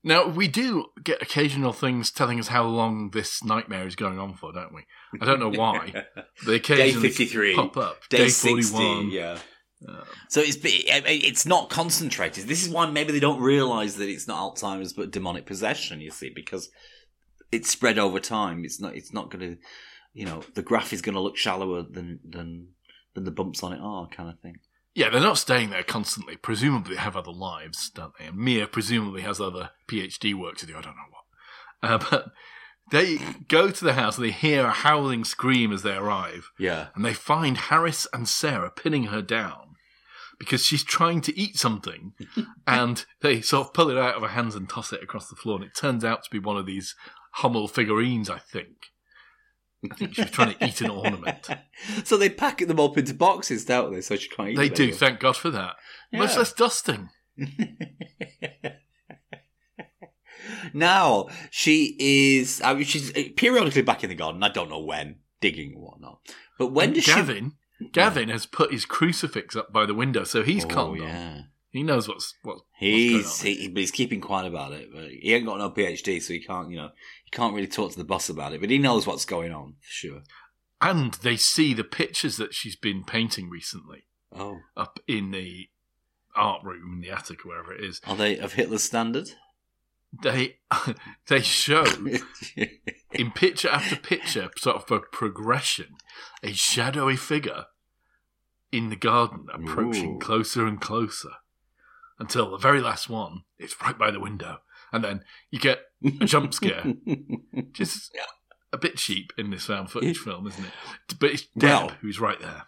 now we do get occasional things telling us how long this nightmare is going on for, don't we? I don't know why. They occasionally Day fifty-three, pop up. Day forty-one. sixty, yeah. Um, so it's it's not concentrated. This is why maybe they don't realise that it's not Alzheimer's but demonic possession, you see, because it's spread over time. It's not. It's not going to... You know, the graph is going to look shallower than, than than the bumps on it are, kind of thing. Yeah, they're not staying there constantly. Presumably they have other lives, don't they? And Mia presumably has other PhD work to do. I don't know what. Uh, but they go to the house and they hear a howling scream as they arrive. Yeah. And they find Harris and Sarah pinning her down because she's trying to eat something. And they sort of pull it out of her hands and toss it across the floor. And it turns out to be one of these Hummel figurines, I think. I think she was trying to eat an ornament. So they pack them up into boxes, don't they? So she can't eat them. They do, anyway. Thank God for that. Yeah. Much less dusting. Now, she is... I mean, she's periodically back in the garden. I don't know when. Digging and whatnot. But when and does Gavin, she... Gavin yeah. has put his crucifix up by the window, so he's oh, calmed yeah. on. He knows what's, what, he's, what's going on. He, but he's keeping quiet about it. But he ain't got no PhD, so he can't, you know... You can't really talk to the boss about it, but he knows what's going on, for sure. And they see the pictures that she's been painting recently. Oh. Up in the art room, in the attic, wherever it is. Are they of Hitler's standard? They they show, in picture after picture, sort of a progression, a shadowy figure in the garden approaching Ooh. closer and closer. Until the very last one, it's right by the window. And then you get a jump scare. Just a bit cheap in this found footage film, isn't it? But it's Deb who's right there.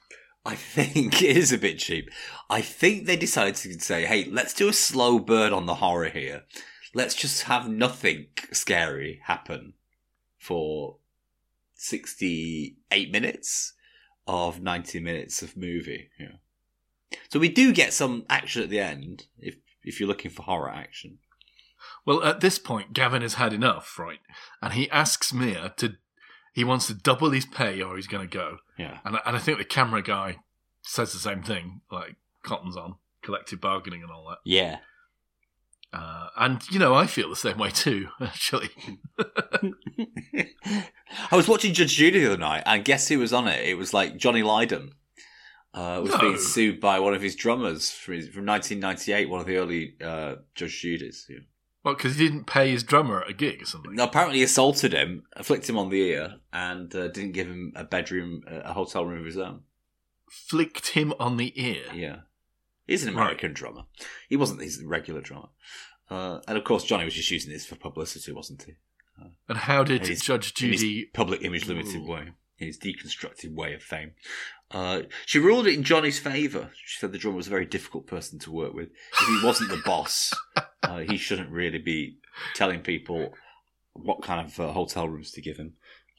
I think it is a bit cheap. I think they decided to say, hey, let's do a slow burn on the horror here. Let's just have nothing scary happen for sixty-eight minutes of ninety minutes of movie. Yeah. So we do get some action at the end, if if you're looking for horror action. Well, at this point, Gavin has had enough, right? And he asks Mia to... He wants to double his pay or he's going to go. Yeah. And, and I think the camera guy says the same thing, like, cotton's on, collective bargaining and all that. Yeah. Uh, and, you know, I feel the same way too, actually. I was watching Judge Judy the other night, and guess who was on it? It was, like, Johnny Lydon. Uh, was no. being sued by one of his drummers from, his, from nineteen ninety-eight, one of the early uh, Judge Judys, yeah. Well, because he didn't pay his drummer at a gig or something. No, apparently he assaulted him, flicked him on the ear, and uh, didn't give him a bedroom, a hotel room of his own. Flicked him on the ear? Yeah. He's an American right. drummer. He wasn't his regular drummer. Uh, and of course, Johnny was just using this for publicity, wasn't he? Uh, and how did his, Judge Judy... public image limited Ooh. way, in his deconstructed way of fame. Uh, she ruled it in Johnny's favour. She said the drummer was a very difficult person to work with. If he wasn't the boss... Uh, he shouldn't really be telling people what kind of uh, hotel rooms to give him.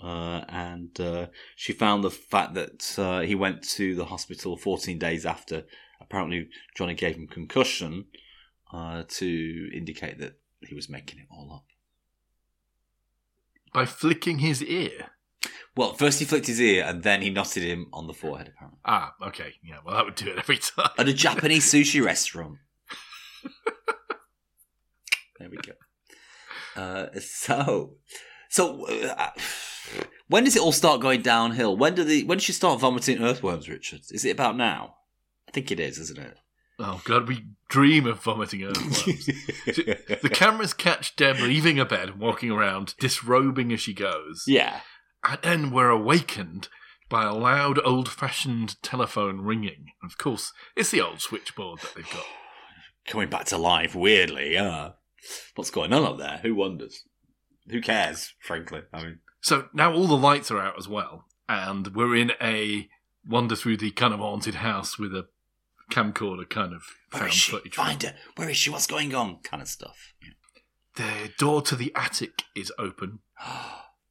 Uh, and uh, she found the fact that uh, he went to the hospital fourteen days after. Apparently, Johnny gave him concussion uh, to indicate that he was making it all up. By flicking his ear? Well, first he flicked his ear and then he knotted him on the forehead, apparently. Ah, okay. Yeah, well, that would do it every time. At a Japanese sushi restaurant. There we go. Uh, so, so uh, when does it all start going downhill? When do the when does she start vomiting earthworms, Richard? Is it about now? I think it is, isn't it? Oh, God, we dream of vomiting earthworms. The cameras catch Deb leaving her bed and walking around, disrobing as she goes. Yeah. And then we're awakened by a loud, old-fashioned telephone ringing. Of course, it's the old switchboard that they've got. Coming back to life, weirdly, yeah. What's going on up there? Who wonders? Who cares, frankly? I mean, so now all the lights are out as well, and we're in a wander through the kind of haunted house with a camcorder kind of Where found is she? footage. Find her. Where is she? What's going on? Kind of stuff. The door to the attic is open,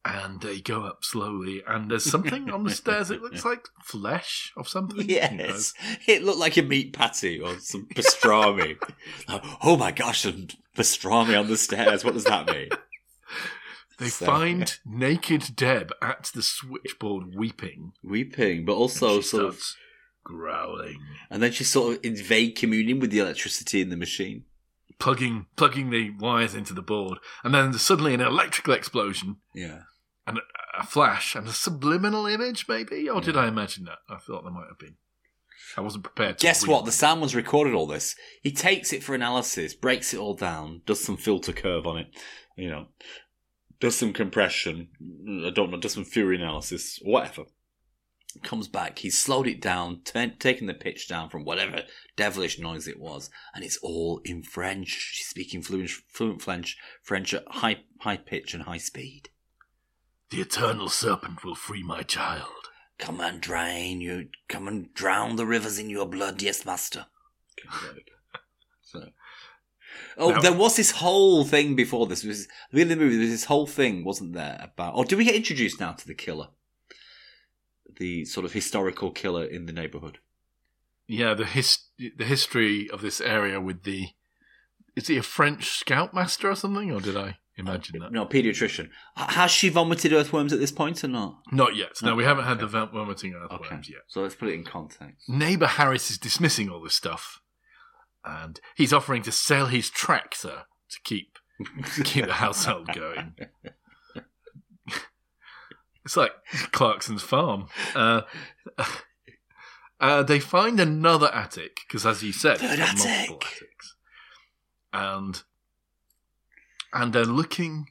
and they go up slowly. And there's something on the stairs. It looks like flesh of something. Yes, you know. It looked like a meat patty or some pastrami. Oh my gosh, some pastrami on the stairs. What does that mean? They so, find yeah. naked Deb at the switchboard, weeping, weeping, but also sort of growling, and then she's sort of in vague communion with the electricity in the machine, plugging plugging the wires into the board, and then there's suddenly an electrical explosion. Yeah, and a, a flash and a subliminal image, maybe. Or yeah. did I imagine that? I thought there might have been. I wasn't prepared. To Guess read. what? The Sandman's recorded all this. He takes it for analysis, breaks it all down, does some filter curve on it, you know, does some compression. I don't know. Does some Fury analysis, whatever. Comes back, he's slowed it down, t- taken the pitch down from whatever devilish noise it was, and it's all in French. She's speaking fluent, fluent French, French at high high pitch and high speed. The eternal serpent will free my child. Come and drain you. Come and drown the rivers in your blood, yes, master. Okay, so. Oh, now, there was this whole thing before this. It was at the end of the movie. There was this whole thing, wasn't there? About or do we get introduced now to the killer? The sort of historical killer in the neighbourhood. Yeah, the his the history of this area with the... Is he a French scoutmaster or something? Or did I imagine uh, that? No, paediatrician. Has she vomited earthworms at this point or not? Not yet. No, okay. We haven't had the vomiting earthworms okay. yet. So let's put it in context. Neighbour Harris is dismissing all this stuff. And he's offering to sell his tractor to keep, to keep the household going. It's like Clarkson's farm. Uh, uh, they find another attic, because as you said, there's multiple attics. And and they're looking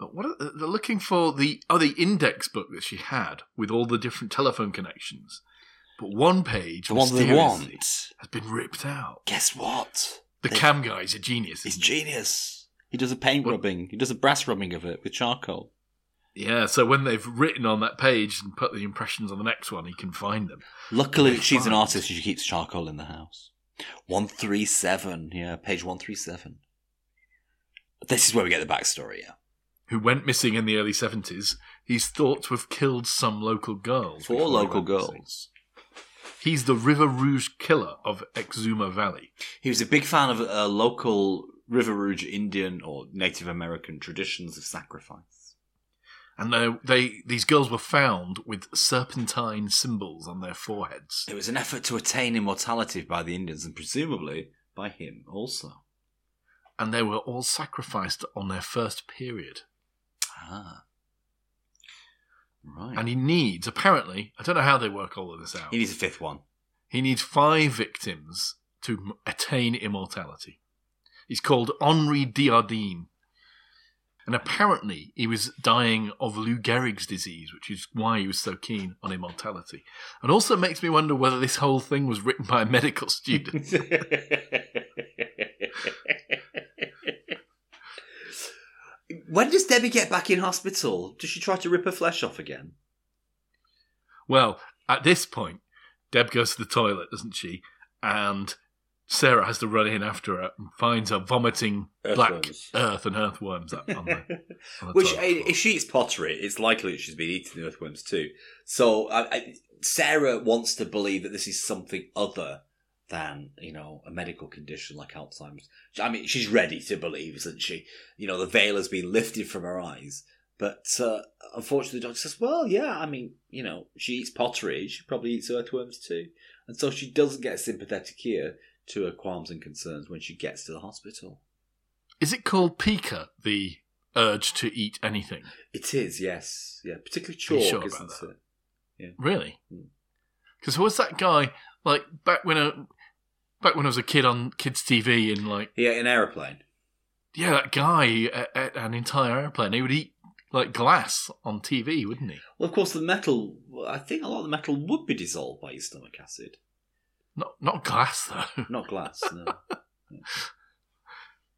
what are, they're looking for the oh the index book that she had with all the different telephone connections. But one page the one they want has been ripped out. Guess what? The they, cam guy is a genius. He's genius. He does a paint what? rubbing, he does a brass rubbing of it with charcoal. Yeah, so when they've written on that page and put the impressions on the next one, he can find them. Luckily, she's find. an artist and she keeps charcoal in the house. one thirty-seven, yeah, page one thirty-seven. This is where we get the backstory, yeah. Who went missing in the early seventies. He's thought to have killed some local girls. Four local girls. He's the River Rouge killer of Exuma Valley. He was a big fan of uh, local River Rouge Indian or Native American traditions of sacrifice. And they, they, these girls were found with serpentine symbols on their foreheads. It was an effort to attain immortality by the Indians and presumably by him also. And they were all sacrificed on their first period. Ah. Right. And he needs, apparently, I don't know how they work all of this out. He needs a fifth one. He needs five victims to attain immortality. He's called Henri Diardin. And apparently he was dying of Lou Gehrig's disease, which is why he was so keen on immortality. And also makes me wonder whether this whole thing was written by a medical student. When does Debbie get back in hospital? Does she try to rip her flesh off again? Well, at this point, Deb goes to the toilet, doesn't she? And Sarah has to run in after her and finds her vomiting earthworms. black earth and earthworms up on the, on the Which, if she eats pottery, it's likely that she's been eating the earthworms too. So I, I, Sarah wants to believe that this is something other than, you know, a medical condition like Alzheimer's. I mean, she's ready to believe, isn't she? You know, the veil has been lifted from her eyes But uh, unfortunately, the doctor says, well, yeah, I mean, you know, she eats pottery. She probably eats earthworms too. And so she doesn't get a sympathetic ear to her qualms and concerns when she gets to the hospital. Is it called pica, the urge to eat anything? It is, yes. Yeah, particularly chalk, sure isn't that? It? Yeah. Really? Because mm. was that guy, like, back when I, back when I was a kid on kids' T V in, like... Yeah, in Aeroplane. Yeah, that guy ate an entire aeroplane. He would eat, like, glass on T V, wouldn't he? Well, of course, the metal... I think a lot of the metal would be dissolved by your stomach acid. Not not glass, though. Not glass, no. Yeah.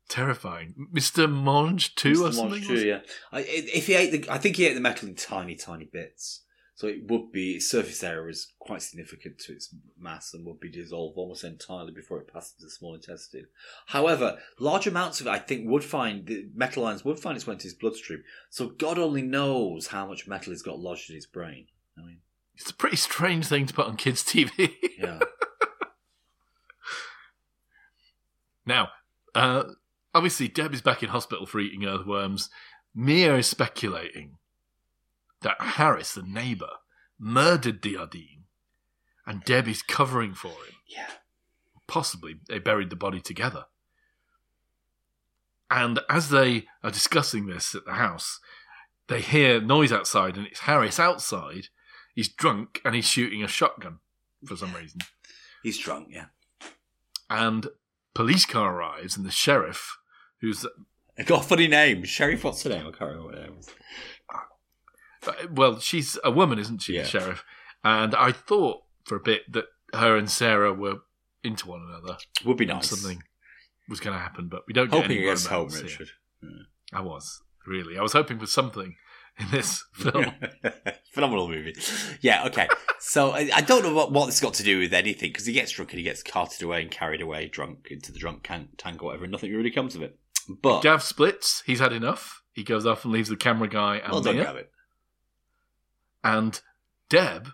Terrifying. Mister Monge two Mister or something? Mister Monge two, yeah. I, if he ate the, I think he ate the metal in tiny, tiny bits. So it would be... Its surface area is quite significant to its mass and would be dissolved almost entirely before it passes the small intestine. However, large amounts of it, I think, would find... The metal ions would find its way into his bloodstream. So God only knows how much metal has got lodged in his brain. I mean... It's a pretty strange thing to put on kids' T V. Yeah. Now, uh, obviously Deb is back in hospital for eating earthworms. Mia is speculating that Harris, the neighbour, murdered Diardin and Deb is covering for him. Yeah. Possibly they buried the body together. And as they are discussing this at the house, they hear noise outside and it's Harris outside. He's drunk and he's shooting a shotgun for some reason. He's drunk, yeah. And... police car arrives and the sheriff, who's... I got a funny name. Sheriff, what's her name? I can't remember what her name was. Well, she's a woman, isn't she, yeah. The sheriff? And I thought for a bit that her and Sarah were into one another. Would be nice. Something was going to happen, but we don't get any romance. Hoping against hope, Richard. Yeah. I was, really. I was hoping for something in this film. Phenomenal movie. Yeah, okay. So I, I don't know what, what this got to do with anything, because he gets drunk and he gets carted away and carried away drunk into the drunk can- tank or whatever, and nothing really comes of it. But Gav splits. He's had enough. He goes off and leaves the camera guy and well done, Gav. And Deb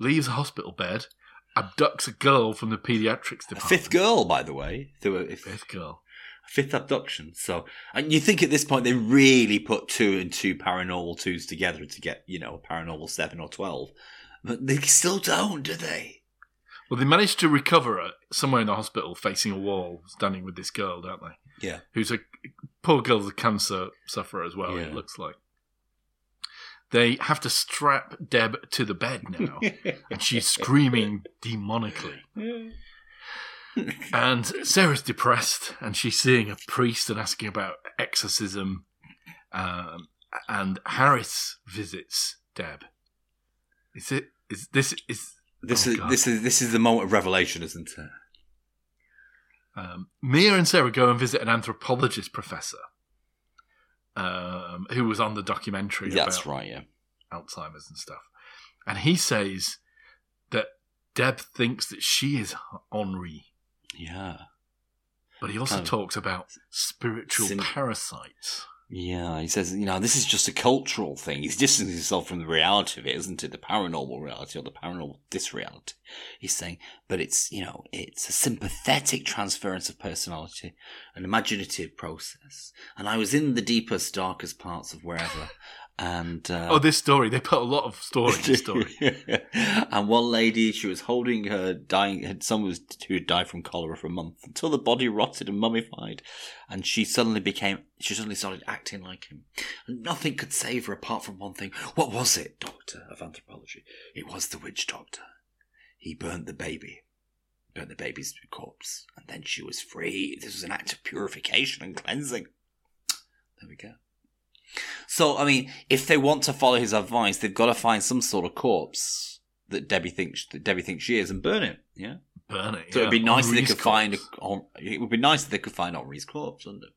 leaves a hospital bed, abducts a girl from the paediatrics department. A fifth girl, by the way. Through a, if- fifth girl. Fifth abduction. So, and you think at this point they really put two and two paranormal twos together to get, you know, a paranormal seven or twelve. But they still don't, do they? Well, they managed to recover her somewhere in the hospital facing a wall, standing with this girl, don't they? Yeah. Who's a poor girl's a cancer sufferer as well, yeah. It looks like. They have to strap Deb to the bed now, and she's screaming demonically. Yeah. And Sarah's depressed, and she's seeing a priest and asking about exorcism. Um, and Harris visits Deb. Is it? Is this? Is this? Oh is God. this is this is the moment of revelation, isn't it? Um, Mia and Sarah go and visit an anthropologist professor, um, who was on the documentary. That's about right, yeah. Alzheimer's and stuff, and he says that Deb thinks that she is Henri. Yeah. But he also um, talks about spiritual sim- parasites. Yeah, he says, you know, this is just a cultural thing. He's distancing himself from the reality of it, isn't it? The paranormal reality or the paranormal disreality. He's saying, but it's, you know, it's a sympathetic transference of personality, an imaginative process. And I was in the deepest, darkest parts of wherever. And uh, oh, this story. They put a lot of story in this story. And one lady, she was holding her dying... Had someone who had died from cholera for a month until the body rotted and mummified. And she suddenly became... She suddenly started acting like him. And nothing could save her apart from one thing. What was it, Doctor of Anthropology? It was the witch doctor. He burnt the baby. Burnt the baby's corpse. And then she was free. This was an act of purification and cleansing. There we go. So, I mean, if they want to follow his advice, they've got to find some sort of corpse that Debbie thinks that Debbie thinks she is and burn it. Yeah, burn it. So yeah. It'd be nice Henri's if they could corpse. find. A, it would be nice if they could find Henri's corpse, wouldn't it?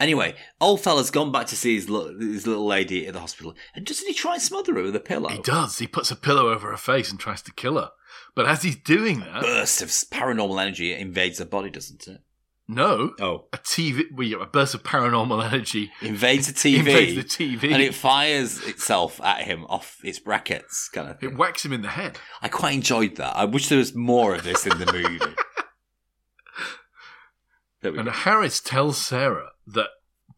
Anyway, old fella's gone back to see his, lo- his little lady at the hospital, and doesn't he try and smother her with a pillow? He does. He puts a pillow over her face and tries to kill her. But as he's doing that, a burst of paranormal energy invades her body, doesn't it? No. Oh. A T V, well, a burst of paranormal energy invades the T V. Invades the T V. And it fires itself at him off its brackets, kind of thing. It whacks him in the head. I quite enjoyed that. I wish there was more of this in the movie. And go. Harris tells Sarah that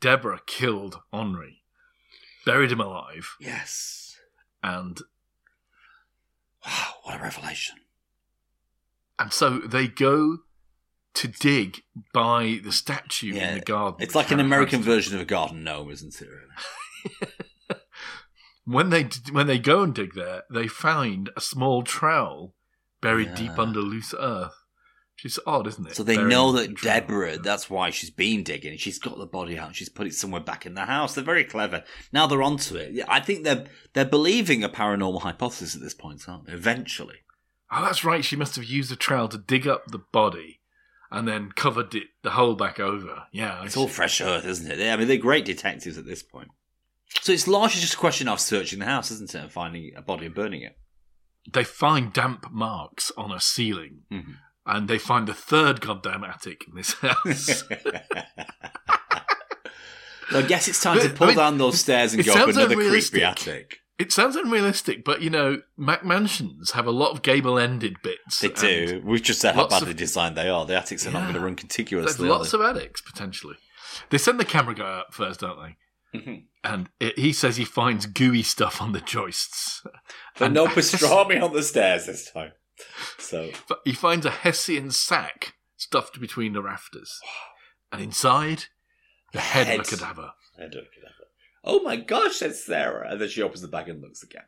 Deborah killed Henri buried him alive. Yes. And wow, what a revelation. And so they go to dig by the statue yeah, in the garden. It's like an American version of a garden gnome, isn't it, really? When they when they go and dig there, they find a small trowel buried yeah. deep under loose earth. Which is odd, isn't it? So they buried know that Deborah, that's why she's been digging. She's got the body out. She's put it somewhere back in the house. They're very clever. Now they're onto it. I think they're they're believing a paranormal hypothesis at this point, aren't they? Eventually. Oh, that's right. She must have used a trowel to dig up the body and then covered it, the hole back over. Yeah, I It's see. all fresh earth, isn't it? I mean, they're great detectives at this point. So it's largely just a question of searching the house, isn't it, and finding a body and burning it. They find damp marks on a ceiling, mm-hmm. and they find the third goddamn attic in this house. So I guess it's time but, to pull I mean, down those stairs and go up another creepy attic. It sounds unrealistic, but, you know, Mac Mansions have a lot of gable-ended bits. They do. We've just said how badly of, designed they are. The attics are yeah, not going to run contiguously. There's lots of attics, potentially. They send the camera guy up first, don't they? Mm-hmm. And it, he says he finds gooey stuff on the joists. But and no pastrami on the stairs this time. So he finds a Hessian sack stuffed between the rafters. Wow. And inside, the head, head of a cadaver. Head of a cadaver. Oh my gosh, that's Sarah. And then she opens the bag and looks again.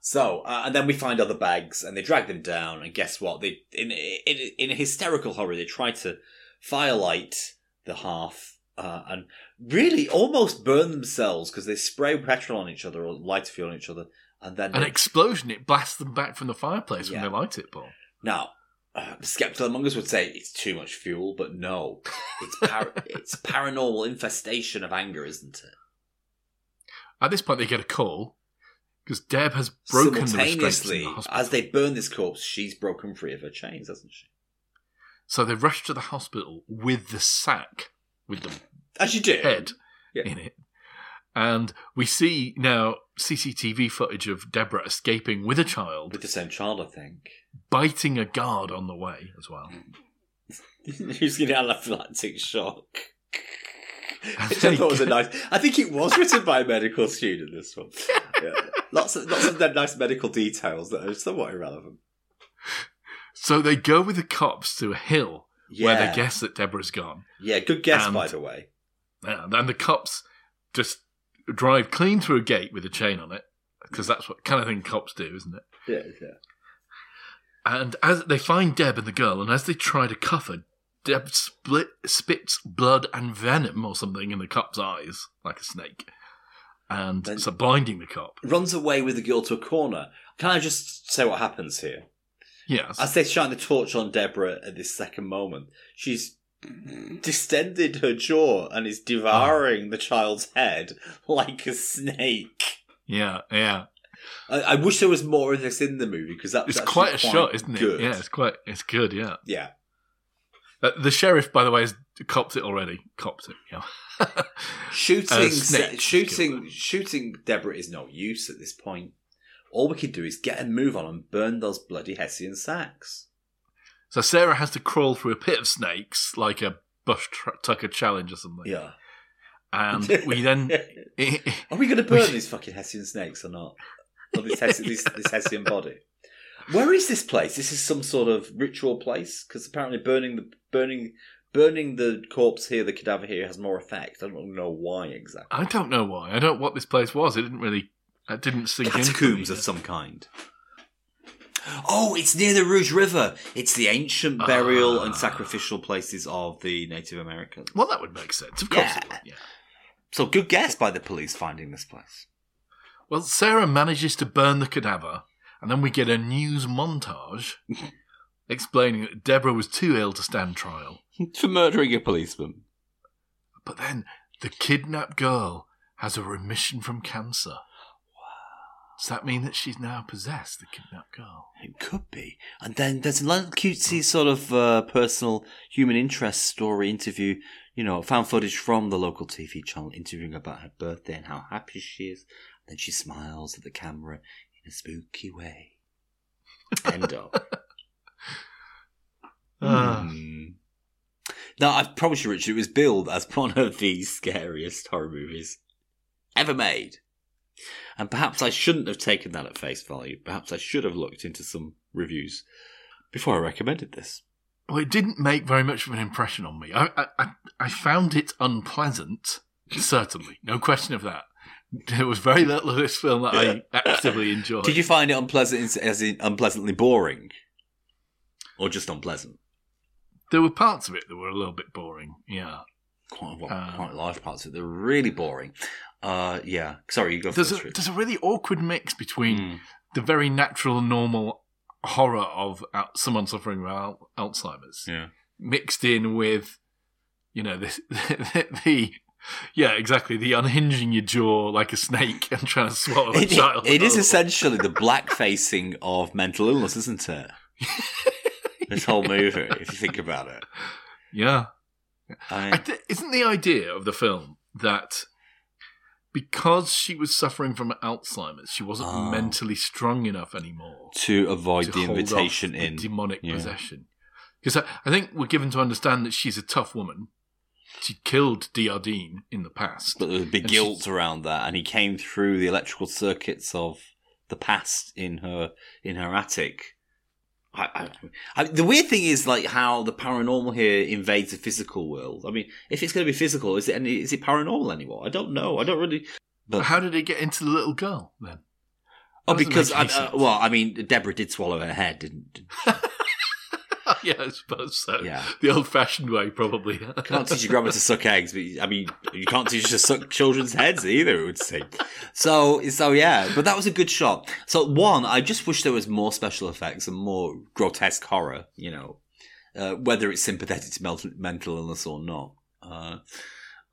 So, uh, and then we find other bags and they drag them down. And guess what? They in in, in a hysterical hurry, they try to firelight the hearth uh, and really almost burn themselves because they spray petrol on each other or lighter fuel on each other. And then an they, explosion, it blasts them back from the fireplace yeah. when they light it, Paul. Now, uh, the skeptical among us would say it's too much fuel, but no. It's, par- it's paranormal infestation of anger, isn't it? At this point, they get a call because Deb has broken the restraints in the hospital. As they burn this corpse, she's broken free of her chains, hasn't she? So they rush to the hospital with the sack, with the as you do. head yeah. in it. And we see now C C T V footage of Deborah escaping with a child. With the same child, I think. Biting a guard on the way as well. Who's going to have an anaphylactic shock? Which think... I thought was a nice. I think it was written by a medical student. This one, yeah. lots of lots of them nice medical details that are somewhat irrelevant. So they go with the cops to a hill yeah. where they guess that Deborah's gone. Yeah, good guess and, by the way. Uh, and the cops just drive clean through a gate with a chain on it because that's what kind of thing cops do, isn't it? Yeah, yeah. And as they find Deb and the girl, and as they try to cuff her, Deb split, spits blood and venom or something in the cop's eyes, like a snake. And then so blinding the cop. Runs away with the girl to a corner. Can I just say what happens here? Yes. As they shine the torch on Deborah at this second moment, she's distended her jaw and is devouring oh. the child's head like a snake. Yeah, yeah. I, I wish there was more of this in the movie, because that, that's quite a quite shot, isn't good. it? Yeah, it's quite, it's good, yeah. Yeah. Uh, the sheriff, by the way, has copped it already. Copped it, yeah. shooting, uh, snake, shooting, shooting Deborah is no use at this point. All we can do is get a move on and burn those bloody Hessian sacks. So Sarah has to crawl through a pit of snakes, like a Bush tra- Tucker challenge or something. Yeah. And we then... Are we going to burn we... these fucking Hessian snakes or not? Or this, Hessian, this, this Hessian body? Where is this place? This is some sort of ritual place, because apparently burning the burning burning the corpse here, the cadaver here, has more effect. I don't know why exactly. I don't know why. I don't know what this place was. It didn't really. It didn't sink in. Catacombs of some kind. Oh, it's near the Rouge River. It's the ancient burial uh, and sacrificial places of the Native Americans. Well, that would make sense. Of course yeah. it would. Yeah. So good guess by the police finding this place. Well, Sarah manages to burn the cadaver. And then we get a news montage explaining that Deborah was too ill to stand trial. For murdering a policeman. But then the kidnapped girl has a remission from cancer. Wow. Does that mean that she's now possessed, the kidnapped girl? It could be. And then there's a little cutesy sort of uh, personal human interest story interview, you know, found footage from the local T V channel interviewing about her birthday and how happy she is. And then she smiles at the camera. In a spooky way. End up. uh. mm. Now, I promise you, Richard, it was billed as one of the scariest horror movies ever made. And perhaps I shouldn't have taken that at face value. Perhaps I should have looked into some reviews before I recommended this. Well, it didn't make very much of an impression on me. I I, I found it unpleasant, certainly. No question of that. There was very little of this film that yeah. I actively enjoyed. Did you find it unpleasant as in unpleasantly boring? Or just unpleasant? There were parts of it that were a little bit boring, yeah. Quite, well, uh, quite large parts of it that were really boring. Uh, yeah, sorry, you go for it. There's a really awkward mix between mm. the very natural and normal horror of someone suffering with al- Alzheimer's yeah. mixed in with, you know, this, the... the yeah, exactly. The unhinging your jaw like a snake and trying to swallow it, a child. It, it is essentially the black-facing of mental illness, isn't it? This whole movie, if you think about it. Yeah. I, I th- isn't the idea of the film that because she was suffering from Alzheimer's, she wasn't oh, mentally strong enough anymore to avoid to the invitation in demonic yeah. possession? Because I, I think we're given to understand that she's a tough woman. She killed Diardin in the past. But there was big guilt around that, and he came through the electrical circuits of the past in her in her attic. I, I, I, the weird thing is like how the paranormal here invades the physical world. I mean, if it's going to be physical, is it is it paranormal anymore? I don't know. I don't really... But how did it get into the little girl, then? Oh, because... I, uh, well, I mean, Deborah did swallow her head, didn't she? Yeah, I suppose so. Yeah. The old-fashioned way, probably. Can't teach your grandma to suck eggs, but I mean, you can't teach her to suck children's heads either, it would seem. So, so yeah, but that was a good shot. So, one, I just wish there was more special effects and more grotesque horror, you know, uh, whether it's sympathetic to mental illness or not, uh,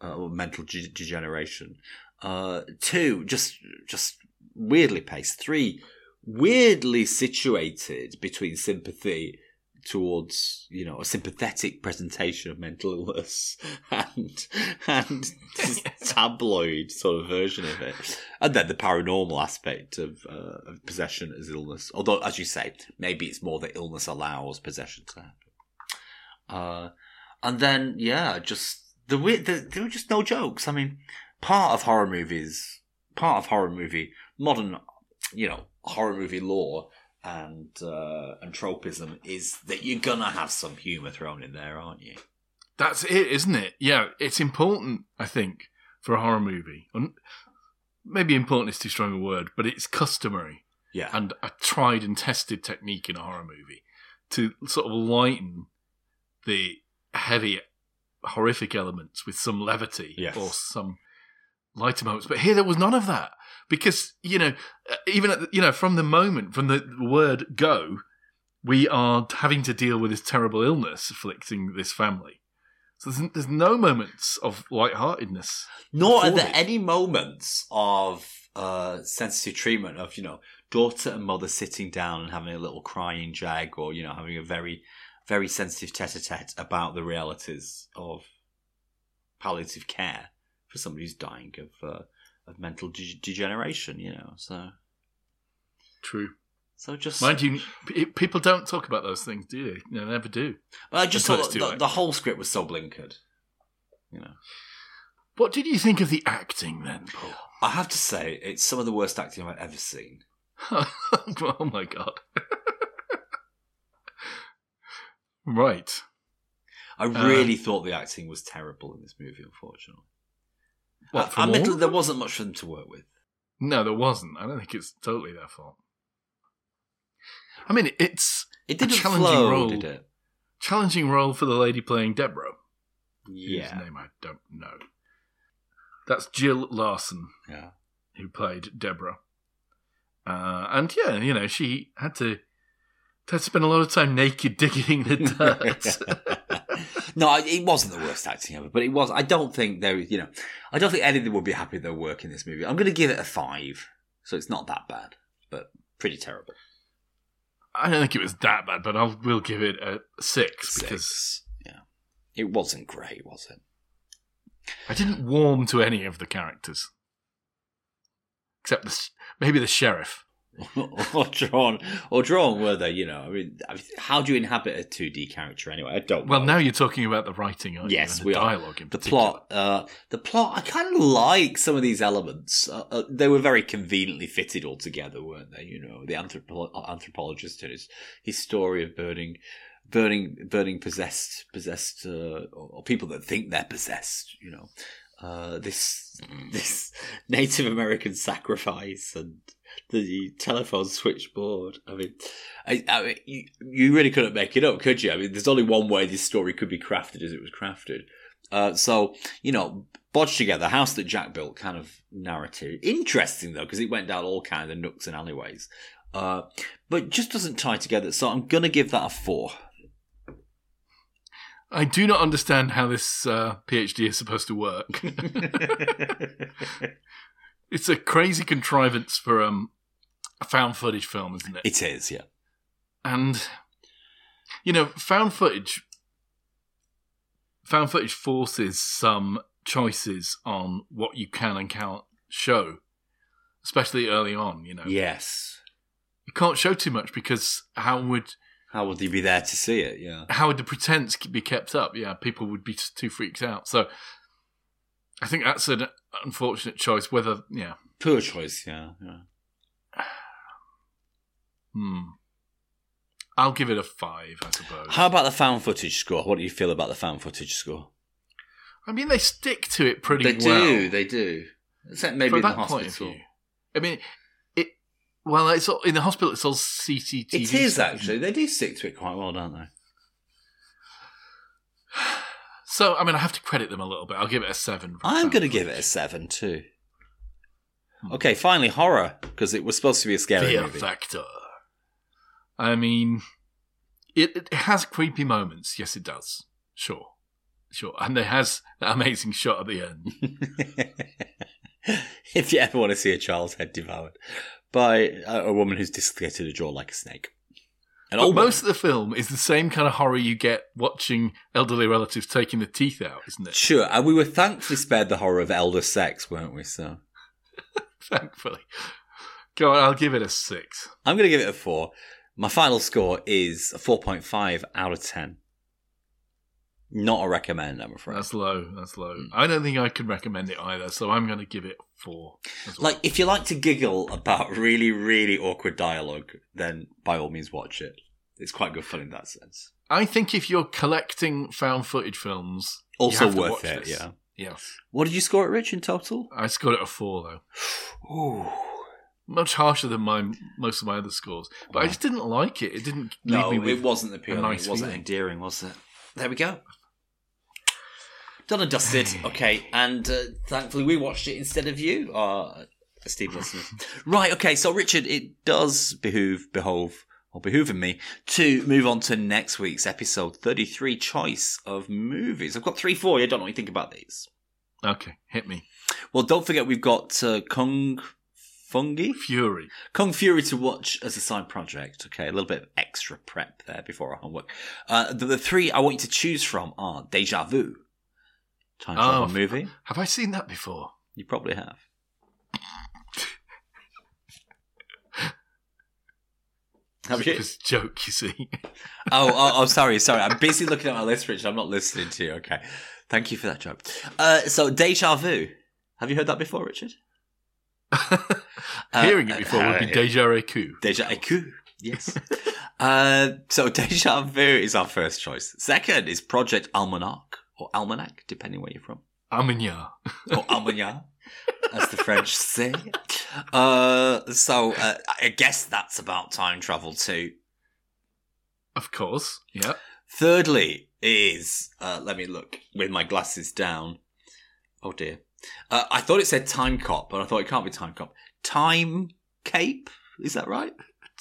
uh, or mental g- degeneration. Uh, two, just just weirdly paced. Three, weirdly situated between sympathy towards, you know, a sympathetic presentation of mental illness and and tabloid sort of version of it, and then the paranormal aspect of, uh, of possession as illness. Although, as you say, maybe it's more that illness allows possession to happen. Uh, and then, yeah, just the weird. The, there were just no jokes. I mean, part of horror movies, part of horror movie, modern, you know, horror movie lore. And uh, and tropism is that you're gonna have some humour thrown in there, aren't you? That's it, isn't it? Yeah, it's important, I think, for a horror movie. And maybe important is too strong a word, but it's customary. Yeah, and a tried and tested technique in a horror movie to sort of lighten the heavy, horrific elements with some levity yes. or some lighter moments. But here, there was none of that. Because, you know, even, at the, you know, from the moment, from the word go, we are having to deal with this terrible illness afflicting this family. So there's, there's no moments of lightheartedness. Nor are there it. any moments of uh, sensitive treatment of, you know, daughter and mother sitting down and having a little crying jag or, you know, having a very, very sensitive tete-a-tete about the realities of palliative care for somebody who's dying of... Uh, of mental de- degeneration, you know, so... True. So just... Mind you, p- people don't talk about those things, do they? They never do. Well, I just thought the, the whole script was so blinkered, you know. What did you think of the acting, then, Paul? I have to say, it's some of the worst acting I've ever seen. Oh, my God. Right. I really um, thought the acting was terrible in this movie, unfortunately. What, I, admittedly, there wasn't much for them to work with. No, there wasn't. I don't think it's totally their fault. I mean, it's it didn't a challenging flow, role. Did it? Challenging role for the lady playing Deborah. Yeah, whose name I don't know. That's Jill Larson. Yeah, who played Deborah. Uh, and yeah, you know, she had to had to spend a lot of time naked digging the dirt. No, it wasn't the worst acting ever, but it was. I don't think there, you know, I don't think anyone would be happy with their work in this movie. I'm going to give it a five, so it's not that bad, but pretty terrible. I don't think it was that bad, but I will give it a six, six. because yeah, it wasn't great, was it? I didn't warm to any of the characters, except the, maybe the sheriff. or drawn, or drawn, were they? You know, I mean, how do you inhabit a two D character anyway? I don't. Well, know. Now you're talking about the writing, aren't yes, you? We the dialogue are. In particular. The plot, uh, the plot. I kind of like some of these elements. Uh, uh, they were very conveniently fitted all together, weren't they? You know, the anthropo- anthropologist and his his story of burning, burning, burning possessed, possessed, uh, or people that think they're possessed. You know, uh, this this Native American sacrifice and. The telephone switchboard. I mean, I, I mean, you, you really couldn't make it up, could you? I mean, there's only one way this story could be crafted as it was crafted. Uh, so, you know, bodged together, house that Jack built kind of narrative. Interesting, though, because it went down all kinds of nooks and alleyways. Uh, but just doesn't tie together. So I'm going to give that a four. I do not understand how this uh, PhD is supposed to work. It's a crazy contrivance for um, a found footage film, isn't it? It is, yeah. And, you know, found footage found footage forces some choices on what you can and can't show, especially early on, you know. Yes. You can't show too much because how would... How would they be there to see it, yeah. How would the pretense be kept up? Yeah, people would be too freaked out. So I think that's an unfortunate choice. Whether, yeah, poor choice. Yeah, yeah. Hmm. I'll give it a five, I suppose. How about the found footage score? What do you feel about the found footage score? I mean, they stick to it pretty they well. They do. They do. Except maybe in the hospital. I mean, it. Well, it's all, in the hospital. It's all C C T V. It is stuff, actually. They do stick to it quite well, don't they? So, I mean, I have to credit them a little bit. I'll give it a seven. I'm going to give it a seven, too. Okay, finally, horror, because it was supposed to be a scary Fear movie. Factor. I mean, it, it has creepy moments. Yes, it does. Sure. Sure. And it has that amazing shot at the end. If you ever want to see a child's head devoured by a woman who's dislocated a jaw like a snake. But most of the film is the same kind of horror you get watching elderly relatives taking the teeth out, isn't it? Sure, and we were thankfully spared the horror of elder sex, weren't we, so? Thankfully. Go on, I'll give it a six. I'm going to give it a four. My final score is a four point five out of ten. Not a recommend, I'm afraid. That's low, that's low. Mm. I don't think I can recommend it either, so I'm going to give it four. Well. Like, if you like to giggle about really, really awkward dialogue, then by all means watch it. It's quite good fun in that sense. I think if you're collecting found footage films, also you have worth to watch it. This. Yeah, yeah. What did you score it, Rich, in total? I scored it a four, though. Ooh, much harsher than my most of my other scores. But wow. I just didn't like it. It didn't. Leave no, me with it wasn't appealing. Nice it wasn't feeling. Endearing, was it? There we go. Done and dusted. Okay, and uh, thankfully we watched it instead of you, our esteemed listeners. Right, okay, so Richard, it does behoove, behove, or behooving me to move on to next week's episode thirty-three, Choice of Movies. I've got three for you. I don't know what you think about these. Okay, hit me. Well, don't forget we've got uh, Kung Fungi? Fury. Kung Fury to watch as a side project. Okay, a little bit of extra prep there before our homework. Uh, the, the three I want you to choose from are Déjà Vu. Time travel oh, movie. Have I seen that before? You probably have. Have you? It was a joke, you see. oh, oh, oh, sorry, sorry. I'm busy looking at my list, Richard. I'm not listening to you. Okay. Thank you for that joke. Uh, so, Déjà Vu. Have you heard that before, Richard? Hearing uh, it before uh, would be uh, Déjà Écu. Déjà Écu, yes. uh, so, Déjà Vu is our first choice. Second is Project Almanac. Or Almanac, depending where you're from. Almanac. Or Almanac, as the French say. Uh, so uh, I guess that's about time travel too. Of course, yeah. Thirdly is, uh, let me look, with my glasses down. Oh dear. Uh, I thought it said Time Cop, but I thought it can't be Time Cop. Time Cape, is that right?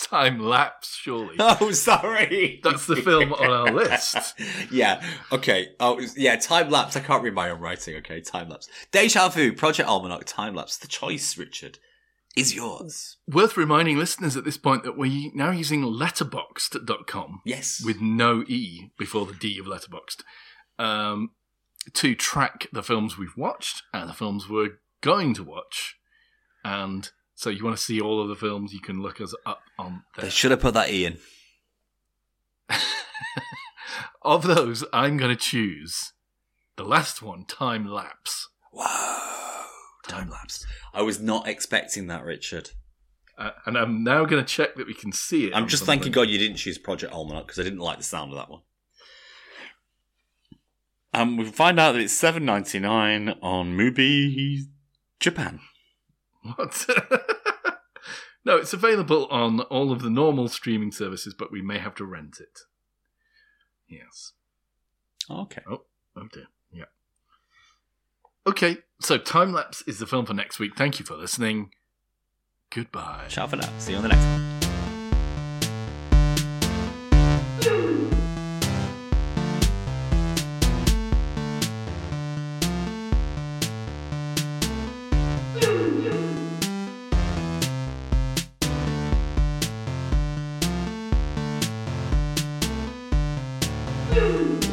Time Lapse, surely. Oh, sorry. That's the film on our list. Yeah. Okay. Oh, yeah. Time Lapse. I can't read my own writing. Okay. Time Lapse. Déjà Vu, Project Almanac, Time Lapse. The choice, Richard, is yours. Worth reminding listeners at this point that we're now using letterboxd dot com. Yes. With no E before the D of letterboxd. Um, to track the films we've watched and the films we're going to watch. And So you want to see all of the films, you can look us up on there. They should have put that in. Of those, I'm going to choose the last one, Time Lapse. Whoa, Time Lapse. I was not expecting that, Richard. Uh, and I'm now going to check that we can see it. I'm just something. Thanking God you didn't choose Project Almanac, because I didn't like the sound of that one. Um, we find out that it's seven dollars and ninety-nine cents on Mubi Japan. What? No, it's available on all of the normal streaming services, but we may have to rent it. Yes. Okay. Oh, oh dear. Yeah. Okay, so Time Lapse is the film for next week. Thank you for listening. Goodbye. Ciao for now. See you on the next one. Thank you.